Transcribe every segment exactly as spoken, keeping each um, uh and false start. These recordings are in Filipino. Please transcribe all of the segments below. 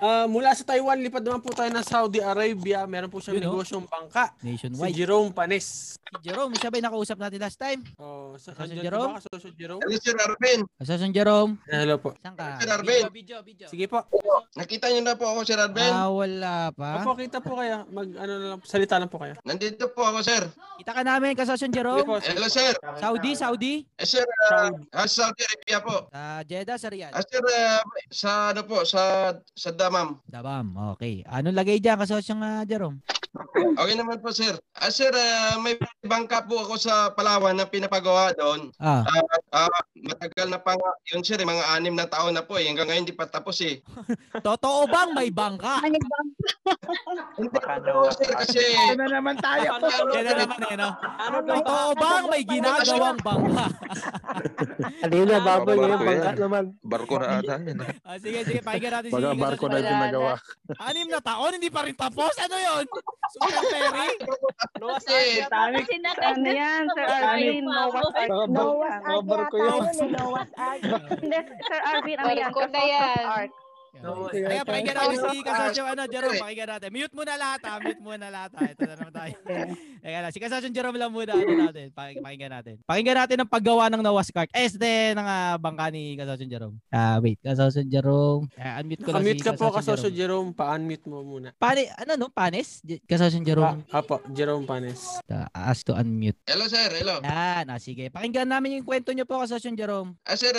Uh, mula sa Taiwan, lipat naman po tayo ng Saudi Arabia. Meron po siyang you know? negosyong bangka. Nationwide. Si Jerome Panis. Si Jerome, siya ba yung nakausap natin last time? Oo. Oh, sa Saudi Jerome? Sa Saudi Jerome? Hello, Sir Arvin. Sa Saudi Jerome. Hello po. Saan ka? Sir Arvin. Video, video, video. Sige po. Oh, nakita niyo na po ako, Sir Arvin. Ah, wala pa. Opo, kita po kayo. Mag, ano lang, salita lang po kayo. Nandito po ako, Sir. Kita ka namin, ka Saudi Jerome. Po, hello, Sir. Saudi, Saudi. Eh, Sir, uh, Saudi Arabia po. Sa Jeddah, sa Riyadh. Ah, Sir, uh, sa ano po, sa, sa Damam. Damam, okay. Anong lagay dyan, kasosyong uh, Jerome? Okay naman po, sir. Ah, sir, uh, may bangka po ako sa Palawan na pinapagawa doon. Ah. Uh, uh, matagal na pa yun, sir. Mga anim na taon na po. Eh. Hanggang ngayon, di pa tapos eh. Totoo bang may bangka? May bangka. Hindi po, sir, kasi... Ano na naman tayo po. Yan na naman eh, no? Totoo bang may ginagawang bangka? Alina, baboy yung bangka naman. Barko na ata. Ah, sige, sige. Pakinggan natin. Baga barko na ginagawa. Anim na taon, hindi pa rin tapos. Ano yun? Super Perry? Noah's Ark. Ano yan, Sir Arvin? Noah's Ark. Noah's Ark yata. Noah's Ark. Sir Arvin, ano yan? Barko na yan. Kaya pakinggan natin si Kasasyon ano, Jerome, pakinggan natin. Mute muna lahat ha, mute muna lahat ha. Ito na naman tayo. Si Kasasyon Jerome lang muna, ano natin, pakinggan natin. Pakinggan natin ang paggawa ng Noah's Ark. Eh, este, ng bangka ni Kasasyon Jerome. Ah, wait, Kasasyon Jerome. Unmute ko lang si Kasasyon Jerome. Unmute ka po, Kasasyon Jerome, pa-unmute mo muna. Panis, ano no, Panis? Kasasyon Jerome. Apo, Jerome Panis. Ask to unmute. Hello sir, hello. Yan, sige. Pakinggan namin yung kwento niyo po, Kasasyon Jerome. Ah sir,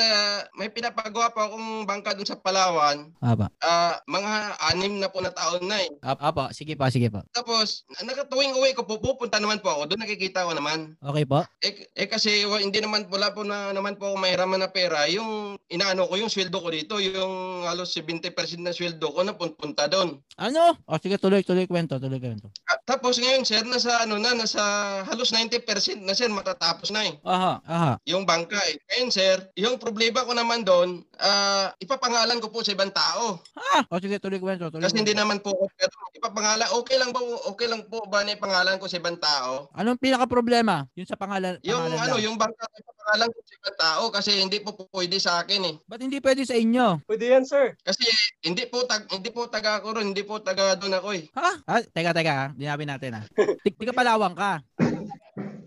may pinapagawa pa akong bangka dun sa Palawan. Aba. Ah, uh, mga anim na po na taon na eh. Aba, sige pa, sige pa. Tapos, nakatuwing uwi ko po, pupunta naman po ako. Doon nakikita ko naman. Okay po. Eh, eh kasi well, hindi naman wala po na naman po ako mahiraman na pera. Yung inaano ko, yung sweldo ko dito, yung halos seventy percent na sweldo ko na punta doon. Ano? O oh, sige, tuloy, tuloy kwento, tuloy kwento. Uh, tapos ngayon, sir, nasa ano na, nasa halos ninety percent na sir, matatapos na eh. Aha, aha. Yung bangka eh. Ngayon, sir, yung problema ko naman doon, uh, ipapangalan ko po sa ibang tao. Oh. Ha? O sige, tuloy kwento. Kasi hindi naman po ipapangalan. Okay lang ba? Okay lang po ba na ipangalan ko sa ibang tao? Anong pinaka problema? Yung sa pangalan. Yung pangalan ano, lang. Yung bangka ipapangalan ko sa ibang tao kasi hindi po pwede sa akin eh. Ba't hindi pwede sa inyo? Pwede yan, sir. Kasi hindi po tag hindi po taga ko ron, hindi po taga doon ako eh. Ha? Ha? Teka, teka. Dinabi natin ha. Tika Palawan ka.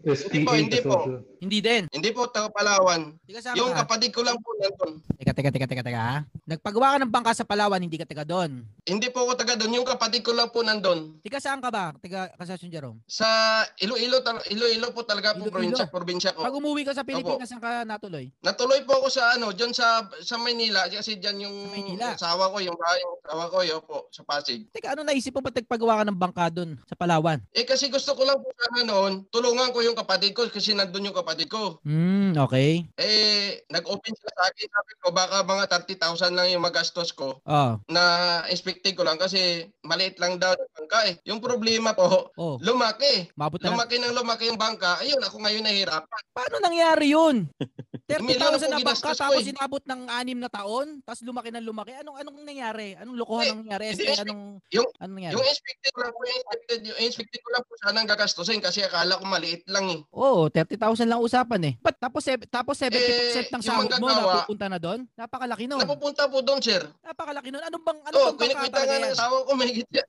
Hindi po, hindi po. Hindi din. Hindi po taga Palawan. Yung kapatid ko lang po nandoon. Teka, teka, teka, teka, teka. Nagpagawa ka ng bangka sa Palawan, hindi ka taga doon. Hindi po ako taga doon, yung kapatid ko lang po nandoon. Taga saan ka ba? Taga Kasasyon Jerome? Sa Iloilo, Iloilo po talaga po probinsya, probinsya ko. Pag umuwi ka sa Pilipinas, saan ka natuloy? Natuloy po ako sa ano, diyan sa sa Manila, kasi diyan yung asawa ko, yung asawa ko, yo po, sa Pasig. Teka, ano naisip mo ba tagpagawa ka ng bangka doon sa Palawan? Eh kasi gusto ko lang po sana noon, tulungan ko yung yung kapatid ko kasi nandun yung kapatid ko. Hmm, okay. Eh, nag-open sila sa akin. Sabi ko, baka mga thirty thousand lang yung magastos ko. Oh. Na-expected ko lang kasi maliit lang daw yung bangka eh. Yung problema po, oh. lumaki. Mabutan lumaki ng lumaki yung bangka. Ayun, ako ngayon nahirapan. Paano nangyari yun? thirty thousand na bangka tapos inabot ng anim na taon tapos lumaki na lumaki. Anong anong nangyari? Anong lokohan ang nangyari? Este, anong, yung, anong nangyari? Yung expected ko lang po, yung expected, yung expected ko lang po sanang gagastusin kasi akala ko maliit lang eh. Oo, thirty thousand lang usapan eh. But tapos, tapos seventy percent eh, ng sahod mo napupunta na doon? Napakalaki nun. Napupunta po doon, sir. Napakalaki nun. Anong bang ano bang bangka talaga yan? Tawag ko,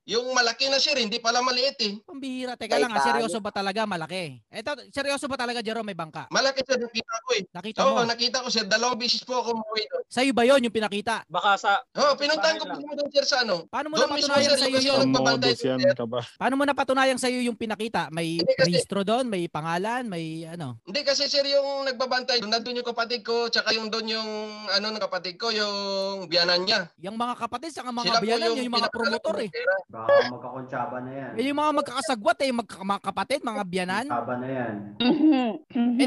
yung malaki na sir, hindi pala maliit eh. Pambihira. Teka lang ha, seryoso ba talaga malaki? Eto, seryoso ba talaga Jerome may bangka? Malaki sir, nakita ko eh. Nakita Oo, oh, nakita ko sir, dalawang beses po ako umuwi doon. Sa'yo ba yun yung pinakita? Baka sa... Oo, oh, pinuntahan ko po doon sir sa ano. Paano mo napatunayan sa'yo yung... Paano mo napatunayan sa'yo yung pinakita? May registro doon? May pangalan? May ano? Hindi kasi sir, yung nagbabantay doon, nandun yung kapatid ko, tsaka yung doon yung ano ng kapatid ko, yung biyanan niya. Yung mga kapatid, saka mga biyanan niya, yung, yung mga promotor eh. Baka magkakontsaba na yan. Yung mga magkakasagwat eh, magkakapatid, mga biyanan. Kontsaba na yan.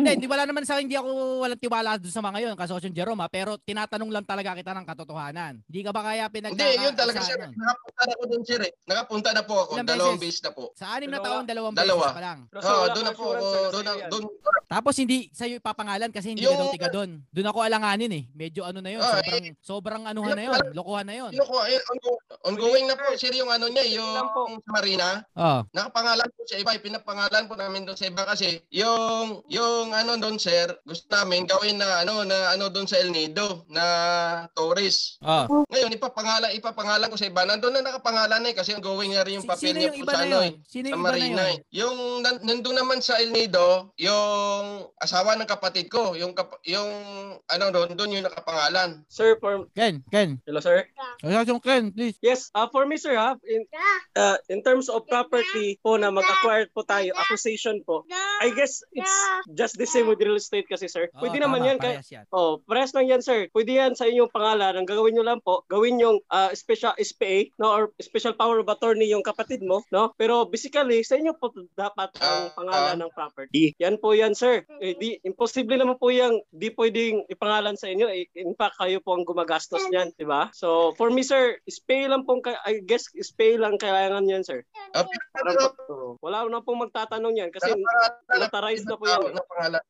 Hindi, wala naman sa akin, hindi ako walang naniniwala doon sa mga yun, kasosyong Jerome, ha? Pero tinatanong lang talaga kita ng katotohanan. Hindi ka ba kaya pinagkaka... Hindi, yun talaga sir. Nakapunta na po doon sir eh. Nakapunta na po ako. Ilang dalawang beses na po. Sa anim na taon, dalawang beses pa lang. Oo, doon na po. Tapos hindi sa'yo ipapangalan kasi hindi ka daw tiga doon. Doon ako alanganin eh. Medyo ano na yun. Sobrang anuhan na yun. Lokohan na yun. Ongoing na po sir yung ano niya, yung Marina. Nakapangalan po sa iba. Pinapangalan po namin doon sa iba kasi yung yung ano doon sir, gusto namin gawin na ano na ano doon sa El Nido na tourist. Ah. Ngayon ipapangalan ipapangalan ko sa iba. Nandoon na nakapangalan na eh, kasi ongoing na rin yung papel niya po sa ano eh. Sino yung iba na yun? Yung nandoon naman sa El Nido, yung asawa ng kapatid ko, yung kap- yung ano doon doon yung nakapangalan. Sir for Ken, Ken. Hello sir. Hello yung Ken, please. Yes, uh, for me sir, ha, in uh, in terms of property po na mag-acquire po tayo, acquisition po. I guess it's just the same with real estate kasi sir. Pwede oh, naman tama, yan. Kaya, yan. Oh, press lang yan sir. Pwede yan sa inyong pangalan. Ang gagawin nyo lang po, gawin yung uh, special S P A no, or special power of attorney yung kapatid mo. No? Pero basically, sa inyo po dapat ang pangalan uh, uh, ng property. Yan po yan sir. Eh, di, imposible naman po yung di pwedeng ipangalan sa inyo. In fact, kayo po ang gumagastos niyan. Diba? So, for me sir, S P A lang pong, I guess S P A lang kailangan yan sir. Uh, Parang, uh, wala na pong magtatanong yan kasi notarized na po yan.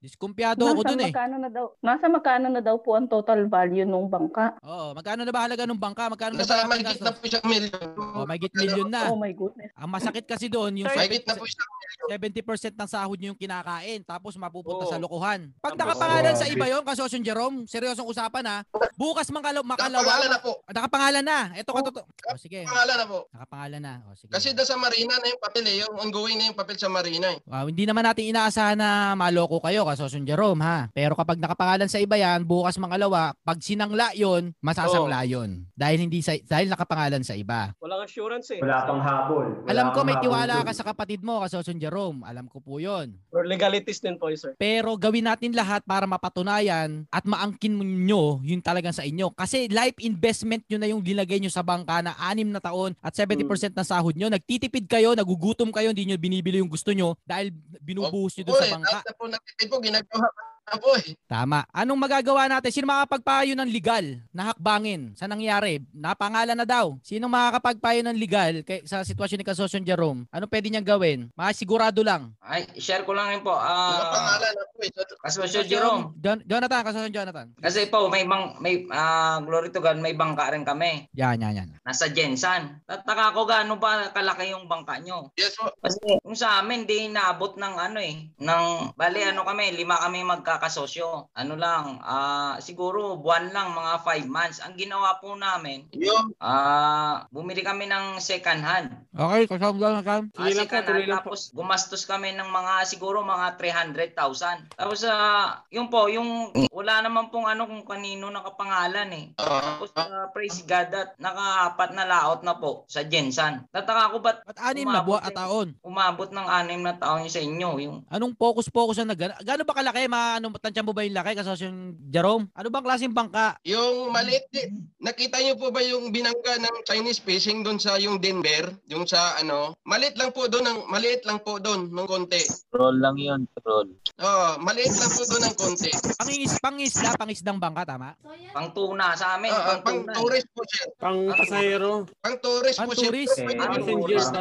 Diskumpiyado ako dun eh. Magkano na daw? Nasa magkano na daw po ang total value nung bangka? Oo, magkano na ba halaga nung bangka? Magkano na ba? May git na po siyang million. Oh, may git million na. Oh my goodness. Ang masakit kasi doon yung may git na po siyang million. seventy percent ng sahod niyo yung kinakain tapos mapupunta oh. sa lokohan. Pag nakapangalan oh. sa iba yon, kaso yung Jerome, seryosong usapan ha. Bukas mangkalaw makalawa. Nakapangalan na po. Nakapangalan na. Ito ka totoo. Oh, sige. Nakapangalan na po. Nakapangalan na. Oh, sige. Kasi doon sa Marina na yung papel eh, yung ongoing na yung papel sa Marina eh. Wow, hindi naman natin inaasahan na maloko kayo kaso yung Jerome ha. Pero kapag nakapangalan sa iba yan, bukas mangalawa, pag sinangla yun, masasangla oh. yun. Dahil hindi sa, dahil nakapangalan sa iba. Walang assurance eh. Wala pang habol. Wala Alam ko may tiwala ka sa kapatid mo kaso yung Jerome. Alam ko po yun. Or legalities din po sir. Pero gawin natin lahat para mapatunayan at maangkin nyo yung talagang sa inyo. Kasi life investment nyo na yung ginagay nyo sa bangka na anim na taon at seventy percent hmm. na sahod nyo. Nagtitipid kayo, nagugutom kayo, hindi nyo binibili yung gusto nyo dahil binubuhos nyo doon sa bangka. Tapos po nagtipid po, ginagawa Aboy. Tama. Anong magagawa natin? Sino makakapagpayo ng legal na hakbangin sa nangyari? Napangalan na daw. Sino makakapagpayo ng legal kay, sa sitwasyon ni Kasosyon Jerome? Ano pwede niyang gawin? Masigurado lang. Ay, share ko lang rin po. Uh, Napangalan na po. Kasosyon Jerome. Don, Jonathan, Kasosyon Jonathan. Kasi po, may, bang, may uh, glory to God, may bangka rin kami. Yan, yan, yan. Nasa Jensen. Tataka ko gaano ba kalaki yung bangka nyo? Yes po. Kasi yung sa amin, di naabot ng ano eh. Ng, bali ano kami, lima kami magka kasosyo. Ano lang, uh, siguro buwan lang, mga five months. Ang ginawa po namin, uh, bumili kami ng second hand. Okay, kasama lang na uh, second hand, tapos gumastos kami ng mga siguro mga three hundred thousand. Tapos, uh, yun po, yung wala naman pong ano kung kanino nakapangalan eh. Tapos, uh, praise God at naka-apat na laot na po sa Jensen. Tataka ko ba't at anim na buwan at taon? Umabot ng anim na taon yung sa inyo. Yung... Anong focus-focus na nag- Gano'n ba kalaki, ma- ano tansya mo ba yung laki kasosyo yung Jerome? Ano bang klaseng bangka? Yung maliit. Nakita niyo po ba yung binangka ng Chinese fishing doon sa yung Denver? Yung sa ano? Maliit lang po doon. Ng, maliit lang po doon ng konti. Troll lang yun. Troll. Oo. Maliit lang po doon ng konti. Pangis, pangisla, pangisdang bangka, tama? Pangtuna sa amin. Oo, pang tourist po siya. Pang pasahero. Pang tourist po siya. Pang tourist.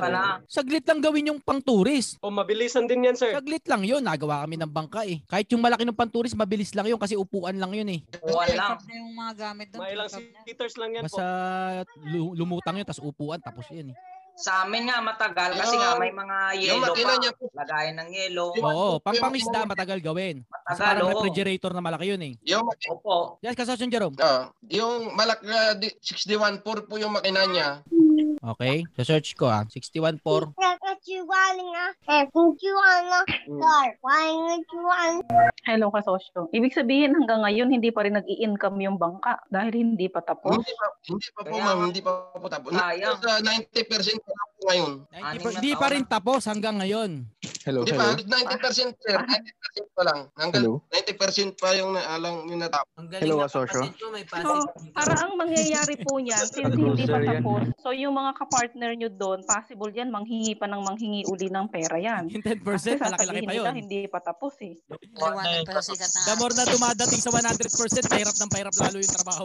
Saglit lang gawin yung pang tourist. O mabilisan din yan, sir. Saglit lang yun. Nagawa kami ng bangka eh. Kahit yung malaki ng panturis, mabilis lang yun kasi upuan lang yun eh. Upuan lang. Yung mga gamit doon. May ilang seaters lang yan po. Basta lumutang yun, tapos upuan, tapos yun eh. Sa amin nga matagal kasi nga may mga yelo pa. Lagayan ng yelo. Oo, pangpangisda matagal gawin. Matagal, parang refrigerator na malaki yun eh. Yung, Opo. Yes, kasosyon Jerome. Uh, yung malaki uh, sixty-one point four po yung makina niya. Okay, search ko ah. sixty-one point four. Hello kasosyo. Ibig sabihin hanggang ngayon hindi pa rin nag-i-income yung bangka dahil hindi pa tapos. Hindi pa, hindi pa po ma'am, hindi pa po tapos. Nasa ninety percent. Ngayon. ninety percent, hindi pa rin tapos hanggang ngayon. Hello, di hello. Di ba? ninety percent sir. ninety percent pa lang. Hanggang ninety percent pa yung naalang yung natapos. Hello, Asosyo. So, para ang mangyayari po niyan, since hindi pa tapos, so yung mga kapartner nyo doon, possible yan, manghingi pa ng manghingi uli ng pera yan. Yung ten percent, malaki-laki pa yun. Nila, hindi pa tapos eh. The more na dumadating sa one hundred percent, pairap ng pairap lalo yung trabaho.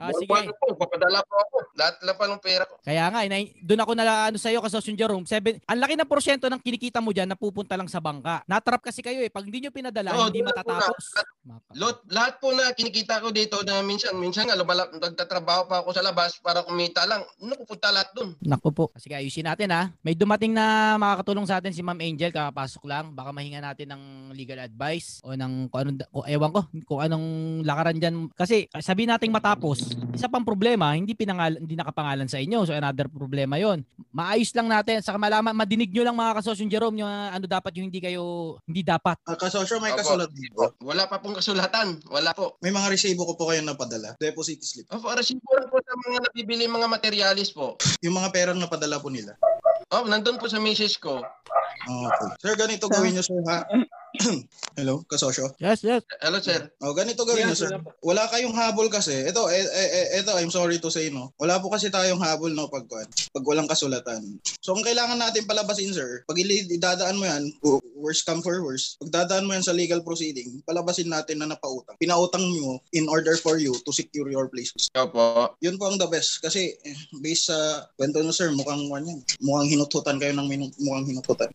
Ah, sige. Po, papadala po ako. Lahat lang pa ng pera ko. Kaya nga, inay, doon ako na ano sa'yo, Kasosyo Jerome, seven, ang laki na porsyento ng kinikita mo dyan napupunta lang sa bangka. Natrap kasi kayo eh. Pag hindi nyo pinadala, no, hindi matatapos. Na, lahat, lahat po na kinikita ko dito na minsan, minsan nga, lumalap, nagtatrabaho pa ako sa labas para kumita lang. Napupunta lahat dun. Naku po. Sige, ayusin natin ha. May dumating na makakatulong sa atin si Ma'am Angel, kakapasok lang. Baka mahinga natin ng legal advice o ng kung anong, kung, ewan ko, kung anong lakaran dyan. Kasi sabi nating matapos. Isa pang problema, hindi pinangalan, hindi nakapangalan sa inyo. So another problema 'yon. Maayos lang natin, saka malaman, madinig niyo lang mga Kasosyo Jerome, yung ano dapat yung hindi kayo hindi dapat. Uh, Kasosyo, may kasulat dito. Wala pa pong kasulatan. Wala po. May mga resibo ko po kayong napadala. Deposit slip. Oh, resibo po sa mga nabibili mga materialis po. Yung mga perang napadala po nila. Oh, nandun po sa message ko. Okay. Sir, ganito gawin niyo, sir, ha? Hello, Kasosyo? Yes, yes. Hello, sir. Oh, ganito gawin yes, niyo, sir. Wala kayong habol kasi. Ito, eh, eh, ito, I'm sorry to say, no? Wala po kasi tayong habol, no? Pag, pag walang kasulatan. So, ang kailangan natin palabasin, sir, pag idadaan mo yan, worst come for worst, pag dadaan mo yan sa legal proceeding, palabasin natin na napautang. Pinautang nyo in order for you to secure your places. Opo. Yun po ang the best. Kasi, based sa kwento nyo, sir, mukhang, yan, mukhang hinututan kayo ng minu- mukhang hinututan.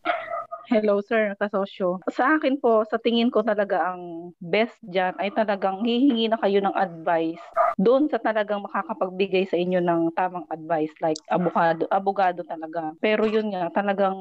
Hello sir, Kasosyo. Sa akin po, sa tingin ko talaga ang best dyan ay talagang hihingi na kayo ng advice doon sa talagang makakapagbigay sa inyo ng tamang advice like abogado, abogado talaga. Pero yun nga, talagang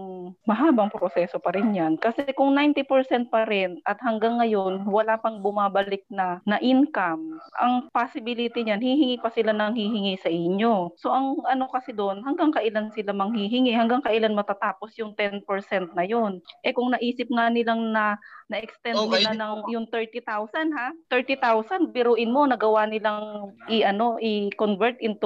mahabang proseso pa rin yan. Kasi kung ninety percent pa rin at hanggang ngayon wala pang bumabalik na, na income, ang possibility niyan, hihingi pa sila ng hihingi sa inyo. So ang ano kasi doon, hanggang kailan sila manghihingi, hanggang kailan matatapos yung ten percent na yun. Eh kung naisip nga nilang na na-extend oh, nila ng yung thirty thousand ha, thirty thousand biruin mo nagawa nilang i-ano i-convert into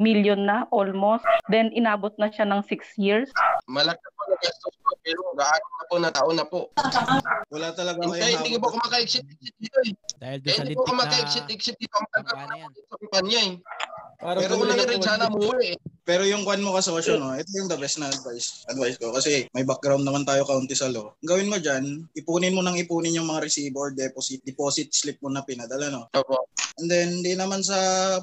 million na almost, then inabot na siya ng six years. Malaki po na gastos ko pero gaano na po na taon na po. Wala talaga kayo. Hindi, hindi po kumaka-exit dito eh. Dahil doon sa litik na kumaka-exit exit dito ang kampanya. Kampanya eh. Para pero wala na rin sana mo eh. Pero yung kwan mo Kasosyo, no? Ito yung the best na advice. Advice ko kasi may background naman tayo kaunti sa law. Ang gawin mo dyan, ipunin mo nang ipunin yung mga receipt or deposit, deposit slip mo na pinadala, no? Opo. And then, hindi naman sa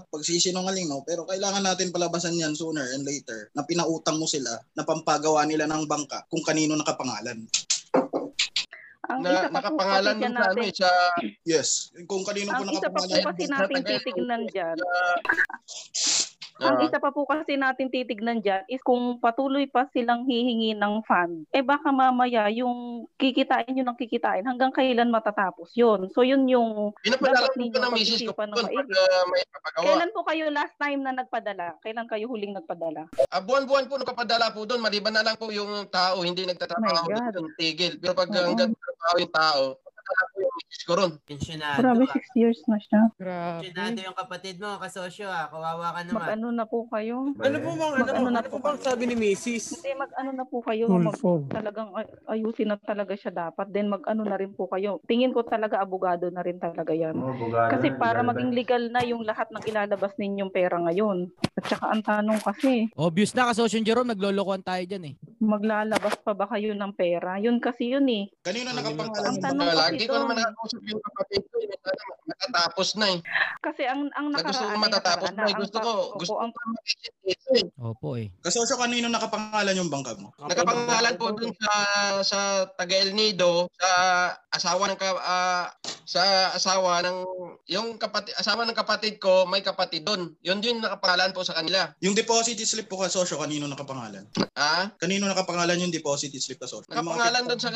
pagsisinungaling, no? Pero kailangan natin palabasan yan sooner and later na pinautang mo sila na pampagawa nila ng bangka kung kanino nakapangalan. Ang na, isa pa po kasi dyan natin. Sa, yes. Kung kanino po nakapangalan. Ang isa pa po kasi natin titignan dyan. Uh, Ang isa pa po kasi natin titignan dyan is kung patuloy pa silang hihingi ng fund, eh baka mamaya yung kikitain nyo ng kikitain hanggang kailan matatapos yun. So yun yung dapat ninyo pag-isipan ng maigit. Uh, kailan po kayo last time na nagpadala? Kailan kayo huling nagpadala? Uh, buwan-buwan po nagpadala po doon. Maliban na lang po yung tao, hindi nagtatrabaho doon tigil. Pero pag uh-huh. hanggang nagtatrabaho yung tao, Koron. Pensionado. Grabe, six years na siya. Grabe. Pensionado yung kapatid mo, Kasosyo ah. Kawawa ka naman. Mag-ano na po kayo? Ano po bang, ano, ano, na ano po bang sabi ni Missus? Hindi, mag-ano na po kayo. Mag- talagang ayusin na talaga siya dapat. Then mag-ano na rin po kayo. Tingin ko talaga abogado na rin talaga yan. Oh, kasi para maging legal na yung lahat ng ilalabas ninyong pera ngayon. At saka ang tanong kasi. Obvious na Kasosyo Jerome, naglolokohan tayo dyan eh. Maglalabas pa ba kayo ng pera? Yun kasi yun eh. Kanino nakapangalan? Ang tanong kasi lagi ko naman nakausap yung kapatid ko eh. Matatapos na eh. Kasi ang, ang nakaraan gusto ko matatapos na, na eh. Gusto ko. Opo, gusto ang pamagigit dito eh. Opo eh. Kasi also kanino nakapangalan yung bangka mo? Nakapangalan po dun sa sa taga El Nido, sa asawa ng uh, sa asawa ng yung kapatid, asawa ng kapatid ko, may kapatid dun. Yun yun nakapangalan po sa kanila. Yung deposit slip po Kasosyo, kanino nakapangalan? Ah? Kanino nakapangalan yung deposit slip Kasosyo? Nakapangalan dun sa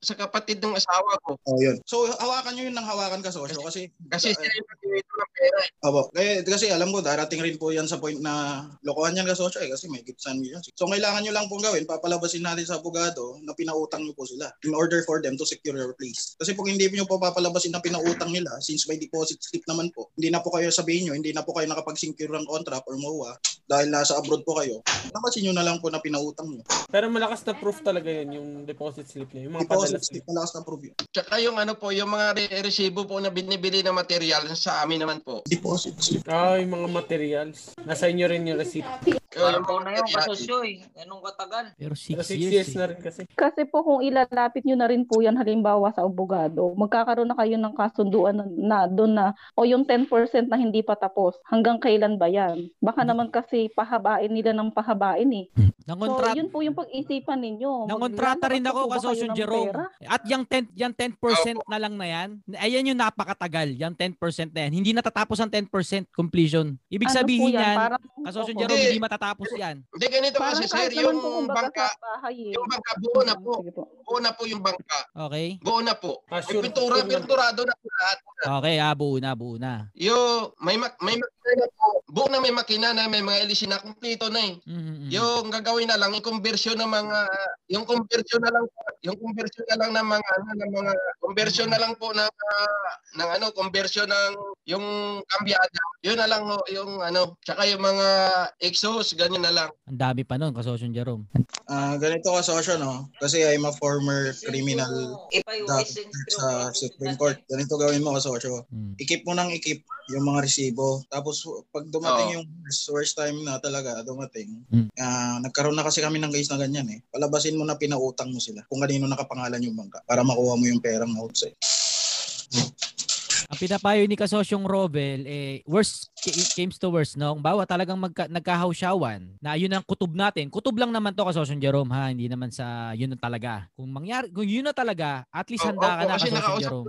sa kapatid ng asawa ko. Oh, yun. So hawakan nyo yun ng hawakan Kasosyo kasi kasi uh, siya yung nagdito ng pera eh. Opo. Eh, kasi alam ko darating rin po yan sa point na lokohan yan Kasosyo eh kasi may gitsan nyo yan. So kailangan nyo lang pong gawin, papalabasin natin sa abogado na pinautang nyo po sila in order for them to secure your place. Kasi kung hindi nyo po papalabasin na pinautang nila since may deposit slip naman po, hindi na po kayo sabihin nyo, hindi na po kayo nakapag-secure ng contract or M O A. dahil nasa abroad po kayo, napansin nyo na lang po na pinautang nyo. Pero malakas na proof talaga yun, yung deposit slip niya. Yung mga deposit slip, malakas na proof yun. Tsaka yung ano po, yung mga re- resibo po na binibili na material, sa amin naman po. Deposit slip. Ah, yung mga materials. Nasa inyo rin yung receipt. Kaya po na yung pasosyo eh. Anong katagal? Pero six years na rin kasi. Kasi po kung ilalapit nyo na rin po yan, halimbawa sa abogado, magkakaroon na kayo ng kasunduan na, na doon na, o yung ten percent na hindi pa tapos, hanggang kailan ba yan? Baka naman kasi pahabain nila ng pahabain eh. Nangontra- so, yun po yung pag-isipan ninyo. Nangontrata rin ako kasosyo Jerome. At yung ten, yung ten percent na lang na yan, ayan yung napakatagal, yung ten percent na yan. Hindi natatapos ang ten percent completion. Ibig ano sabihin yan, yan kasosyo Jerome, hindi matatapos yan. Hindi, ganito kasi sir, yung bangka, bahay, eh. yung bangka, buo na po. Buo na po yung bangka. Okay. Buo na po. Ah, sure. Pintura, pinturado na po lahat. Okay, ah, buo na, buo na. Yo, may, ma- may makina na po. Buo na may makina na, may mga elisin na kumpleto na eh. Mm-hmm. Yung gagawin na lang yung conversion ng mga yung conversion na lang yung conversion na lang ng mga ano ng mga conversion na lang po ng uh, ng ano conversion ng yung kambyada. Yun na lang oh, yung ano tsaka yung mga exhaust ganyan na lang. Ang dami pa noon kasosyo Jerome. Ah uh, ganito kasosyo no kasi I'm a former criminal sa Supreme Court. Ganito gawin mo kasosyo. Hmm. Ikip mo nang ikip yung mga resibo tapos pag dumating oh. yung first time na talaga dumating. Mm. Uh, nagkaroon na kasi kami ng case na ganyan eh. Palabasin mo na pinautang mo sila kung kanino nakapangalan yung bangka para makuha mo yung perang outside. Ang pinapayo ni kasosyong Robel, eh, worst came to worst, no? Kung bawa talagang magka, nagkahawsyawan na yun ang kutob natin. Kutob lang naman to kasosyong Jerome, ha? Hindi naman sa yun na talaga. Kung mangyari, kung yun na talaga, at least handa oh, ka oh, na kasosyong Jerome.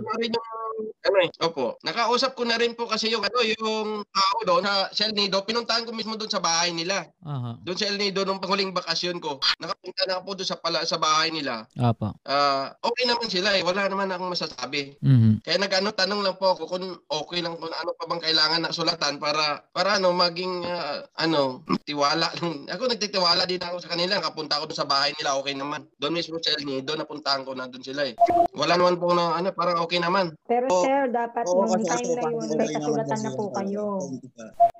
Ano eh, opo. Nakausap ko na rin po kasi yung ano, yung tao doon sa El Nido, pinuntahan ko mismo doon sa bahay nila. Uh-huh. Doon sa El Nido nung panghuling bakasyon ko. Nakapunta na po doon sa pala sa bahay nila. Opo. Ah, uh, okay naman sila eh. Wala naman akong masasabi. Mm-hmm. Kaya nag-ano tanong lang po ako kung okay lang kung ano pa bang kailangan na sulatan para para ano maging uh, ano, tiwala. Ako nagtitiwala din ako sa kanila. Nakapunta ako doon sa bahay nila, okay naman. Doon mismo sa El Nido napuntahan ko na doon sila eh. Wala naman po na ano, parang okay naman. Pero oh, sir, dapat oh, nung time na yun, may kasulatan na po kayo.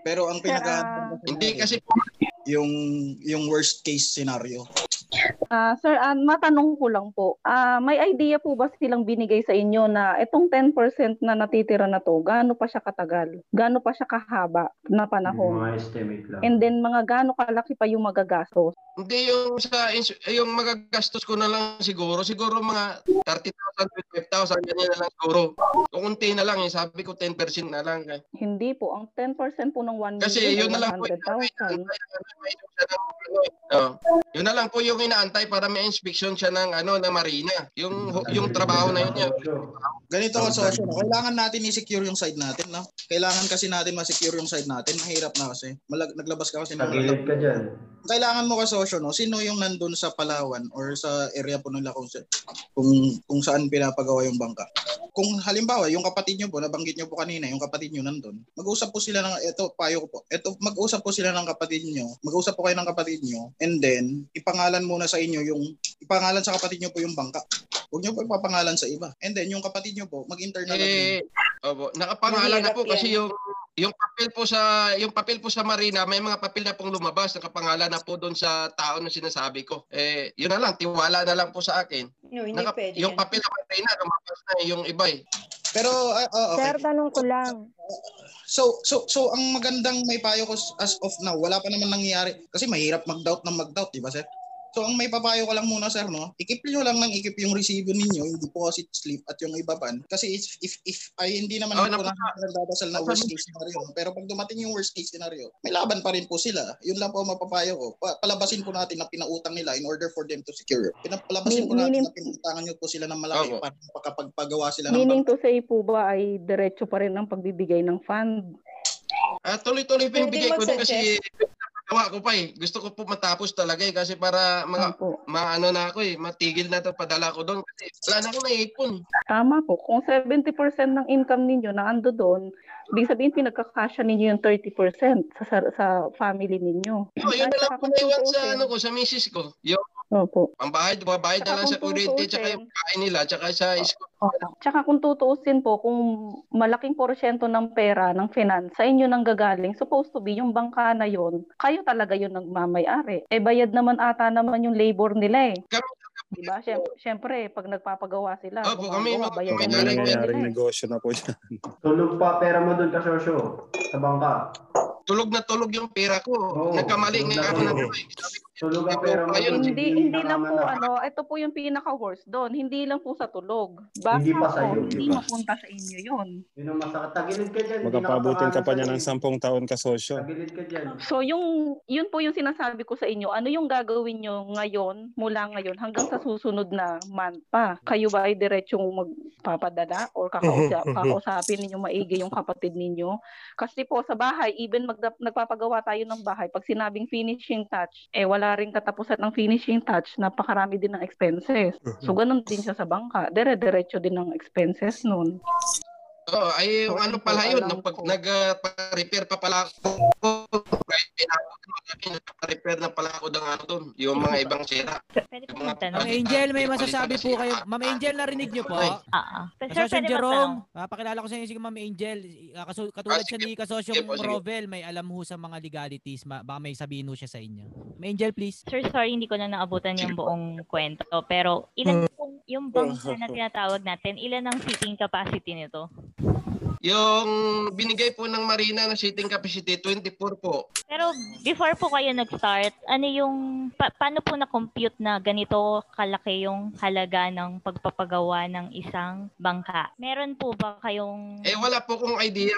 Pero ang pinaka... Hindi kasi po yung, yung worst case scenario. Uh, sir, uh, matanong ko lang po. Uh, may idea po ba silang binigay sa inyo na itong ten percent na natitira na to, gaano pa siya katagal? Gaano pa siya kahaba na panahon? Mga estimate lang. And then mga gaano kalaki pa yung magagastos? Hindi, yung sa yung magagastos ko na lang siguro. Siguro mga thirty thousand to fifty thousand ganyan na lang siguro. Kukunti na lang eh. Sabi ko ten percent na lang. Eh. Hindi po. Ang ten percent po ng one million kasi yun na lang po. Oh. Yun na lang po yung inaantay para may inspection siya ng ano na marina. Yung yung trabaho na yun. Ganito kasi so, so, kailangan natin i-secure yung side natin, no? Kailangan kasi natin ma-secure yung side natin. Mahirap na kasi. Malag- naglabas ka kasi ng gilid ka diyan. Kailangan mo kasosyo, no? Sino yung nandun sa Palawan or sa area po nila kung, kung, kung saan pinapagawa yung bangka? Kung halimbawa, yung kapatid nyo po, nabanggit nyo po kanina, yung kapatid nyo nandun, mag-usap po sila ng, eto, payo ko po, eto, mag-usap po sila ng kapatid nyo, mag-usap po kayo ng kapatid nyo, and then, ipangalan muna sa inyo yung, ipangalan sa kapatid nyo po yung bangka. Huwag nyo po ipapangalan sa iba. And then, yung kapatid nyo po, mag-internal eh, opo, nakapangalan na po kasi yung, yung papel po sa yung papel po sa marina, may mga papel na pong lumabas na kapangalan na po doon sa tao na sinasabi ko. Eh, yun na lang, tiwala na lang po sa akin. No, hindi Naka, pwede. Yung papel na marina, lumabas na yung iba eh. Pero uh, uh, okay. Sir, tanong ko lang. So so so ang magandang may payo ko as of now, wala pa naman nangyayari kasi mahirap mag-doubt ng mag-doubt, di ba, sir? So ang may papayo ko lang muna sir no, ikip niyo lang nang ikip yung resibo ninyo, yung deposit slip at yung iba ban kasi if if, if ay hindi naman oh, na nagdadasal na worst case scenario pero pag dumating yung worst case scenario, may laban pa rin po sila. Yun lang po ang mapapayo ko. Palabasin po natin na pinautang nila in order for them to secure. Palabasin po natin na pinutangan niyo po sila ng malaki para makapagpagawa sila ng meaning to say po ba ay diretso pa rin ang pagbibigay ng fund? Ah, tuloy-tuloy pa yung bigay ko kasi gawa ko pa eh. Gusto ko po matapos talaga eh kasi para mga maano na ako eh. Matigil na ito. Padala ko doon. Kasi wala na akong naipon. Tama po. Kung seventy percent ng income ninyo na ando doon, ibig sabihin pinagkakasya ninyo yung thirty percent sa sa, sa family ninyo. Oh, yun na lang po naiwan sa, ano, ko, sa misis ko. Yung Opo. Ang bahay, babayad na lang sa kuryente, tsaka yung kain nila, tsaka sa school. Opo. Tsaka kung tutuusin po, kung malaking porsyento ng pera, ng finance, sa inyo nang gagaling, supposed to be, yung bangka na yon, kayo talaga yung nagmamayari. Eh, bayad naman ata naman yung labor nila eh. Kami, diba? Siyempre, siyempre, pag nagpapagawa sila, opo, kami, mga bayad kami, nila nangyayaring negosyo na po dyan. Tulog pa, pera mo doon, kasosyo, sa bangka. Tulog na tulog yung pera ko. Oh, nagkamali nga ako na tulog. Tulog ang pera mo. Hindi, hindi lang po, ano, ito po yung pinaka-worst doon. Hindi lang po sa tulog. Basta hindi pa sa'yo. Hindi mapunta sa inyo yun. Yun ang masakit. Tagilid ka dyan. Magpapabutin ka pa niya ng sampung taon ka sosyo. Tagilid ka dyan. So, yung, yun po yung sinasabi ko sa inyo. Ano yung gagawin nyo ngayon, mula ngayon, hanggang sa susunod na month pa? Kayo ba ay diretsyong magpapadala? Or kakausap, kakausapin ninyo maigi yung kapatid ninyo? Kasi po, sa bahay, even magda- nagpapagawa tayo ng bahay, pag sinabing finishing touch, eh, wala ring katapusan ng finishing touch, napakarami din ng expenses. So, ganun din siya sa bangka. Dire-diretso din ng expenses nun. Oo, ay yung ano pala yun, pag nag-repair pa pala ako, kahit pinakot namin, nag-repair na pala ako ng ano doon, yung mga ibang sira. Pwede po magtanong. Ma'am Angel, may masasabi po kayo. Ma'am Angel, narinig niyo po? Oo. Kasosyo Jerome, pakilala ko sa inyo si Ma'am Angel. Katulad siya ni Kasosyo Rovel, may alam ho sa mga legalities. Baka may sabihin ho siya sa inyo. Ma'am Angel, please. Sir, sorry, hindi ko na naabutan yung buong kwento. Pero ilan kung yung bangka na tinatawag natin, ilan ang seating capacity nito? Yung binigay po ng Marina na seating capacity, twenty-four po. Pero before po kayo nag-start, ano yung, pa- paano po na-compute na ganito kalaki yung halaga ng pagpapagawa ng isang bangka? Meron po ba kayong... Eh, wala po kong idea.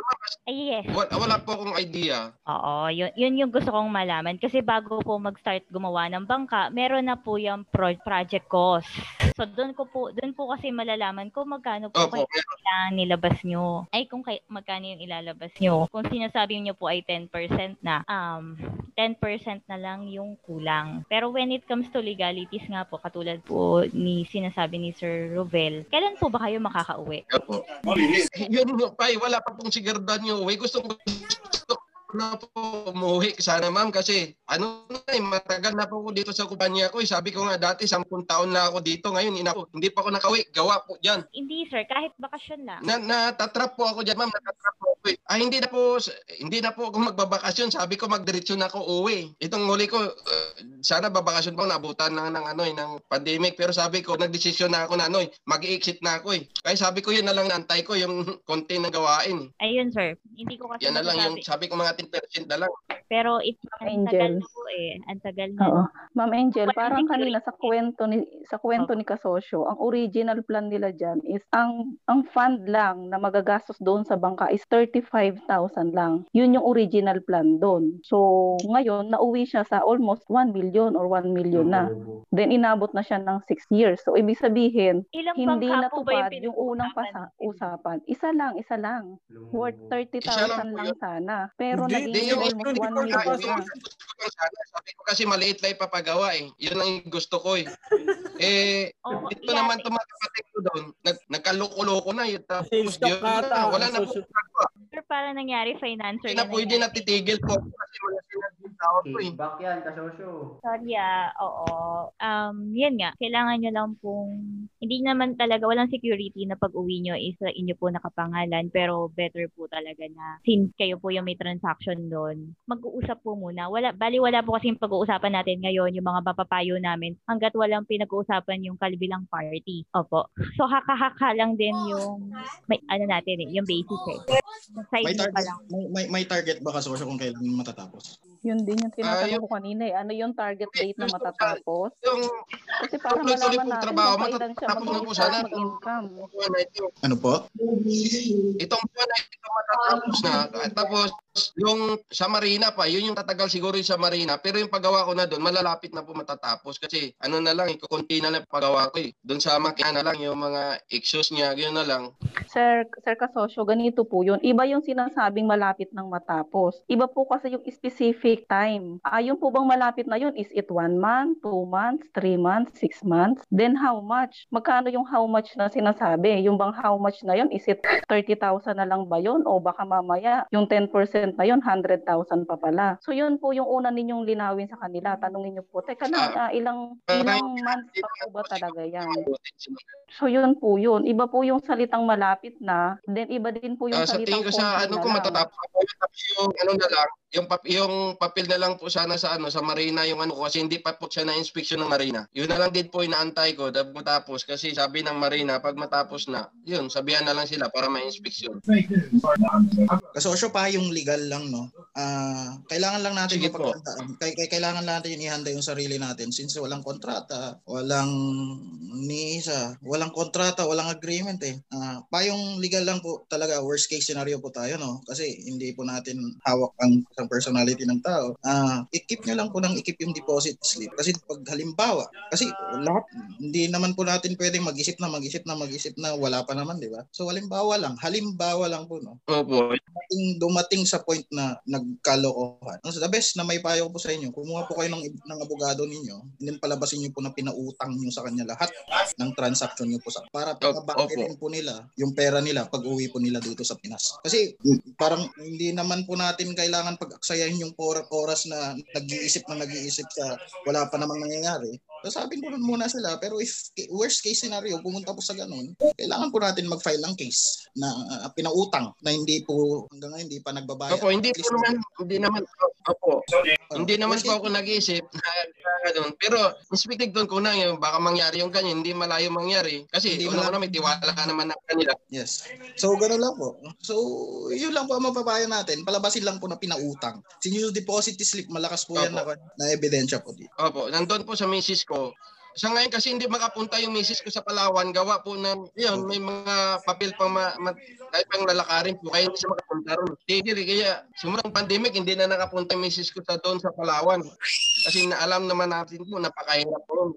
Ay, yes. Wala, wala po kong idea. Oo, yun, yun yung gusto kong malaman. Kasi bago po mag-start gumawa ng bangka, meron na po yung pro- project cost. So, doon ko po, doon po kasi malalaman kung magkano po okay. Kailangan nilabas nyo. Ay, kung kay, magkano yung ilalabas nyo. Kung sinasabi nyo po ay ten percent na, um, ten percent na lang yung kulang. Pero when it comes to legalities nga po, katulad po ni sinasabi ni Sir Rovel, kailan po ba kayo makakauwi? Opo. Yun pa, wala pa pong sigardan yung uwi. Gusto ko na po umuwi sana ma'am kasi ano na eh, matagal na po ako dito sa kumpanya ko. Eh. Sabi ko nga dati, sampung taon na ako dito. Ngayon, ina ko, hindi pa ako nakauwi. Gawa po dyan. Hindi sir, kahit bakasyon lang. Na, natatrap po ako dyan ma'am, natatrap po ako eh. Ah, hindi na po, hindi na po ako magbabakasyon. Sabi ko magdiretso na ako uwi. Itong huli ko, uh, sana babakasyon pa ako, nabutan na ng, ano, eh, ng pandemic. Pero sabi ko, nagdesisyon na ako na ano eh, mag-exit na ako eh. Kaya sabi ko yun na lang, naantay ko yung konti ng gawain. Ayun sir, hindi ko kasi yan na lang yung sabi ko mga ten percent na lang. Pero it's ang tagal na po eh. Ang tagal na. Oo. Ma'am Angel, well, parang kanina sa kwento ni sa kwento oh. ni Kasosyo, ang original plan nila dyan is ang ang fund lang na magagastos doon sa bangka is thirty-five thousand lang. Yun yung original plan doon. So, ngayon, nauwi siya sa almost one million or one million na. Then, inabot na siya ng six years. So, ibig sabihin, ilang hindi natupad yung, yung unang pasa- usapan. Isa lang, isa lang. Worth thirty thousand lang, lang sana. Pero, hindi, yung almost one million lang. Sabi ko kasi maliit lang ipapagawa eh. Yun ang gusto ko eh. Eh, oh, dito yeah, naman tumatapatay ko doon. Nag- nagkaloko-loko na yun. Tapos yun na. Wala na po. Sir, para nangyari financer. Hindi na po, hindi na titigil po. Kasi wala sinagin tao ko eh. Back yan, kasosyo. Sorry ah, oo. Um, yan nga. Kailangan nyo lang pong, hindi naman talaga, walang security na pag-uwi nyo is inyo po nakapangalan. Pero better po talaga na since kayo po yung may transaction doon, mag-uusap po muna. Wala, bali wala po kasi yung pag-uusapan natin ngayon, yung mga mapapayo namin, hanggat walang pinag-uusapan yung kalabilang party. Opo. So, haka-haka lang din yung, may, ano natin eh, yung basis eh. May target, may, may, may target ba kasi kung kailan matatapos? Yun din yung tinatanong uh, ko kanina eh. Ano yung target date na matatapos? Yung, kasi parang malaman natin trabaho, kung kailan siya mag-income, mag-income. Ano po? Itong buwan na ito matatapos na. Tapos, yung sa Marina pa, yun yung tatagal siguro yung sa Marina. Pero yung paggawa ko na doon, malalapit na po matatapos. Kasi ano na lang, ikukunti na lang paggawa ko eh. Doon sa makina na lang, yung mga exhaust niya, yun na lang. Sir, Sir Kasosyo, ganito po yun. Iba yung sinasabing malapit ng matapos. Iba po kasi yung specific peak time. Uh, yung po bang malapit na yun? Is it one month, two months, three months, six months? Then how much? Magkano yung how much na sinasabi? Yung bang how much na yun? Is it thirty thousand na lang ba yun? O baka mamaya yung ten percent na yun, one hundred thousand pa pala. So yun po yung una ninyong linawin sa kanila. Tanungin niyo po, teka lang, uh, ilang, ilang months pa po ba talaga yan? So yun po yun. Iba po yung salitang malapit na, then iba din po yung uh, salitang konti na ano, kung matatapos yung ano na lang, yung, pap- yung papel na lang po sana sa ano sa marina yung ano, kasi hindi pa po siya na-inspeksyon ng marina. Yun na lang din po inaantay ko tapos, kasi sabi ng marina pag matapos na, yun, sabihan na lang sila para ma-inspeksyon. Kasosyo pa yung legal lang, no? Uh, kailangan lang natin ipaghandaan. K- k- kailangan natin ihanda yung sarili natin since walang kontrata, walang ni isa, walang kontrata, walang agreement eh. Uh, pa yung legal lang po talaga, worst case scenario po tayo, no? Kasi hindi po natin hawak ang ang personality ng tao. Ah, uh, ikip nyo lang po ng ikip yung deposit slip. Kasi pag halimbawa, kasi lahat, hindi naman po natin pwedeng mag-isip na, mag-isip na, mag-isip na, wala pa naman, di ba? So, halimbawa lang, halimbawa lang po, no? Opo. Dumating, dumating sa point na nagkalokohan. So, the best na may payo po sa inyo, kumuha po kayo ng, ng abogado ninyo, and then palabasin nyo po na pinautang nyo sa kanya lahat ng transaction nyo po sa, para pinabakirin po nila yung pera nila pag uwi po nila dito sa Pinas. Kasi, parang hindi naman po natin kailangan pag-aksayahin yung oras na nag-iisip na nag-iisip sa wala pa namang nangyayari. Sabihin po muna sila, pero if worst case scenario, pumunta po sa ganun, kailangan po natin mag-file ng case na uh, pinautang na hindi po hanggang ngayon, hindi pa nagbabayad. Opo, hindi po naman, hindi naman, opo, uh, hindi naman po ako nag-iisip na gano'n. Pero, speaking doon ko na, yung, baka mangyari yung ganyan, hindi malayo mangyari. Kasi, una ko na, may tiwala ka naman ng kanila. Yes. So, gano'n lang po. So, yun lang po ang mapapayo natin. Palabasin lang po na pinautang. Since deposit slip, malakas po opo. Yan na, na ebidensya po dito. Opo, nandun po sa misis ko. So, sa ngayon kasi hindi makapunta yung misis ko sa Palawan, gawa po ng, yun, may mga papel pang ma, ma, kahit pang lalakarin po, kaya hindi siya makapunta ron. Kaya, sumurang pandemic, hindi na nakapunta yung misis ko sa doon sa Palawan. Kasi naalam naman natin po, napakahirap po.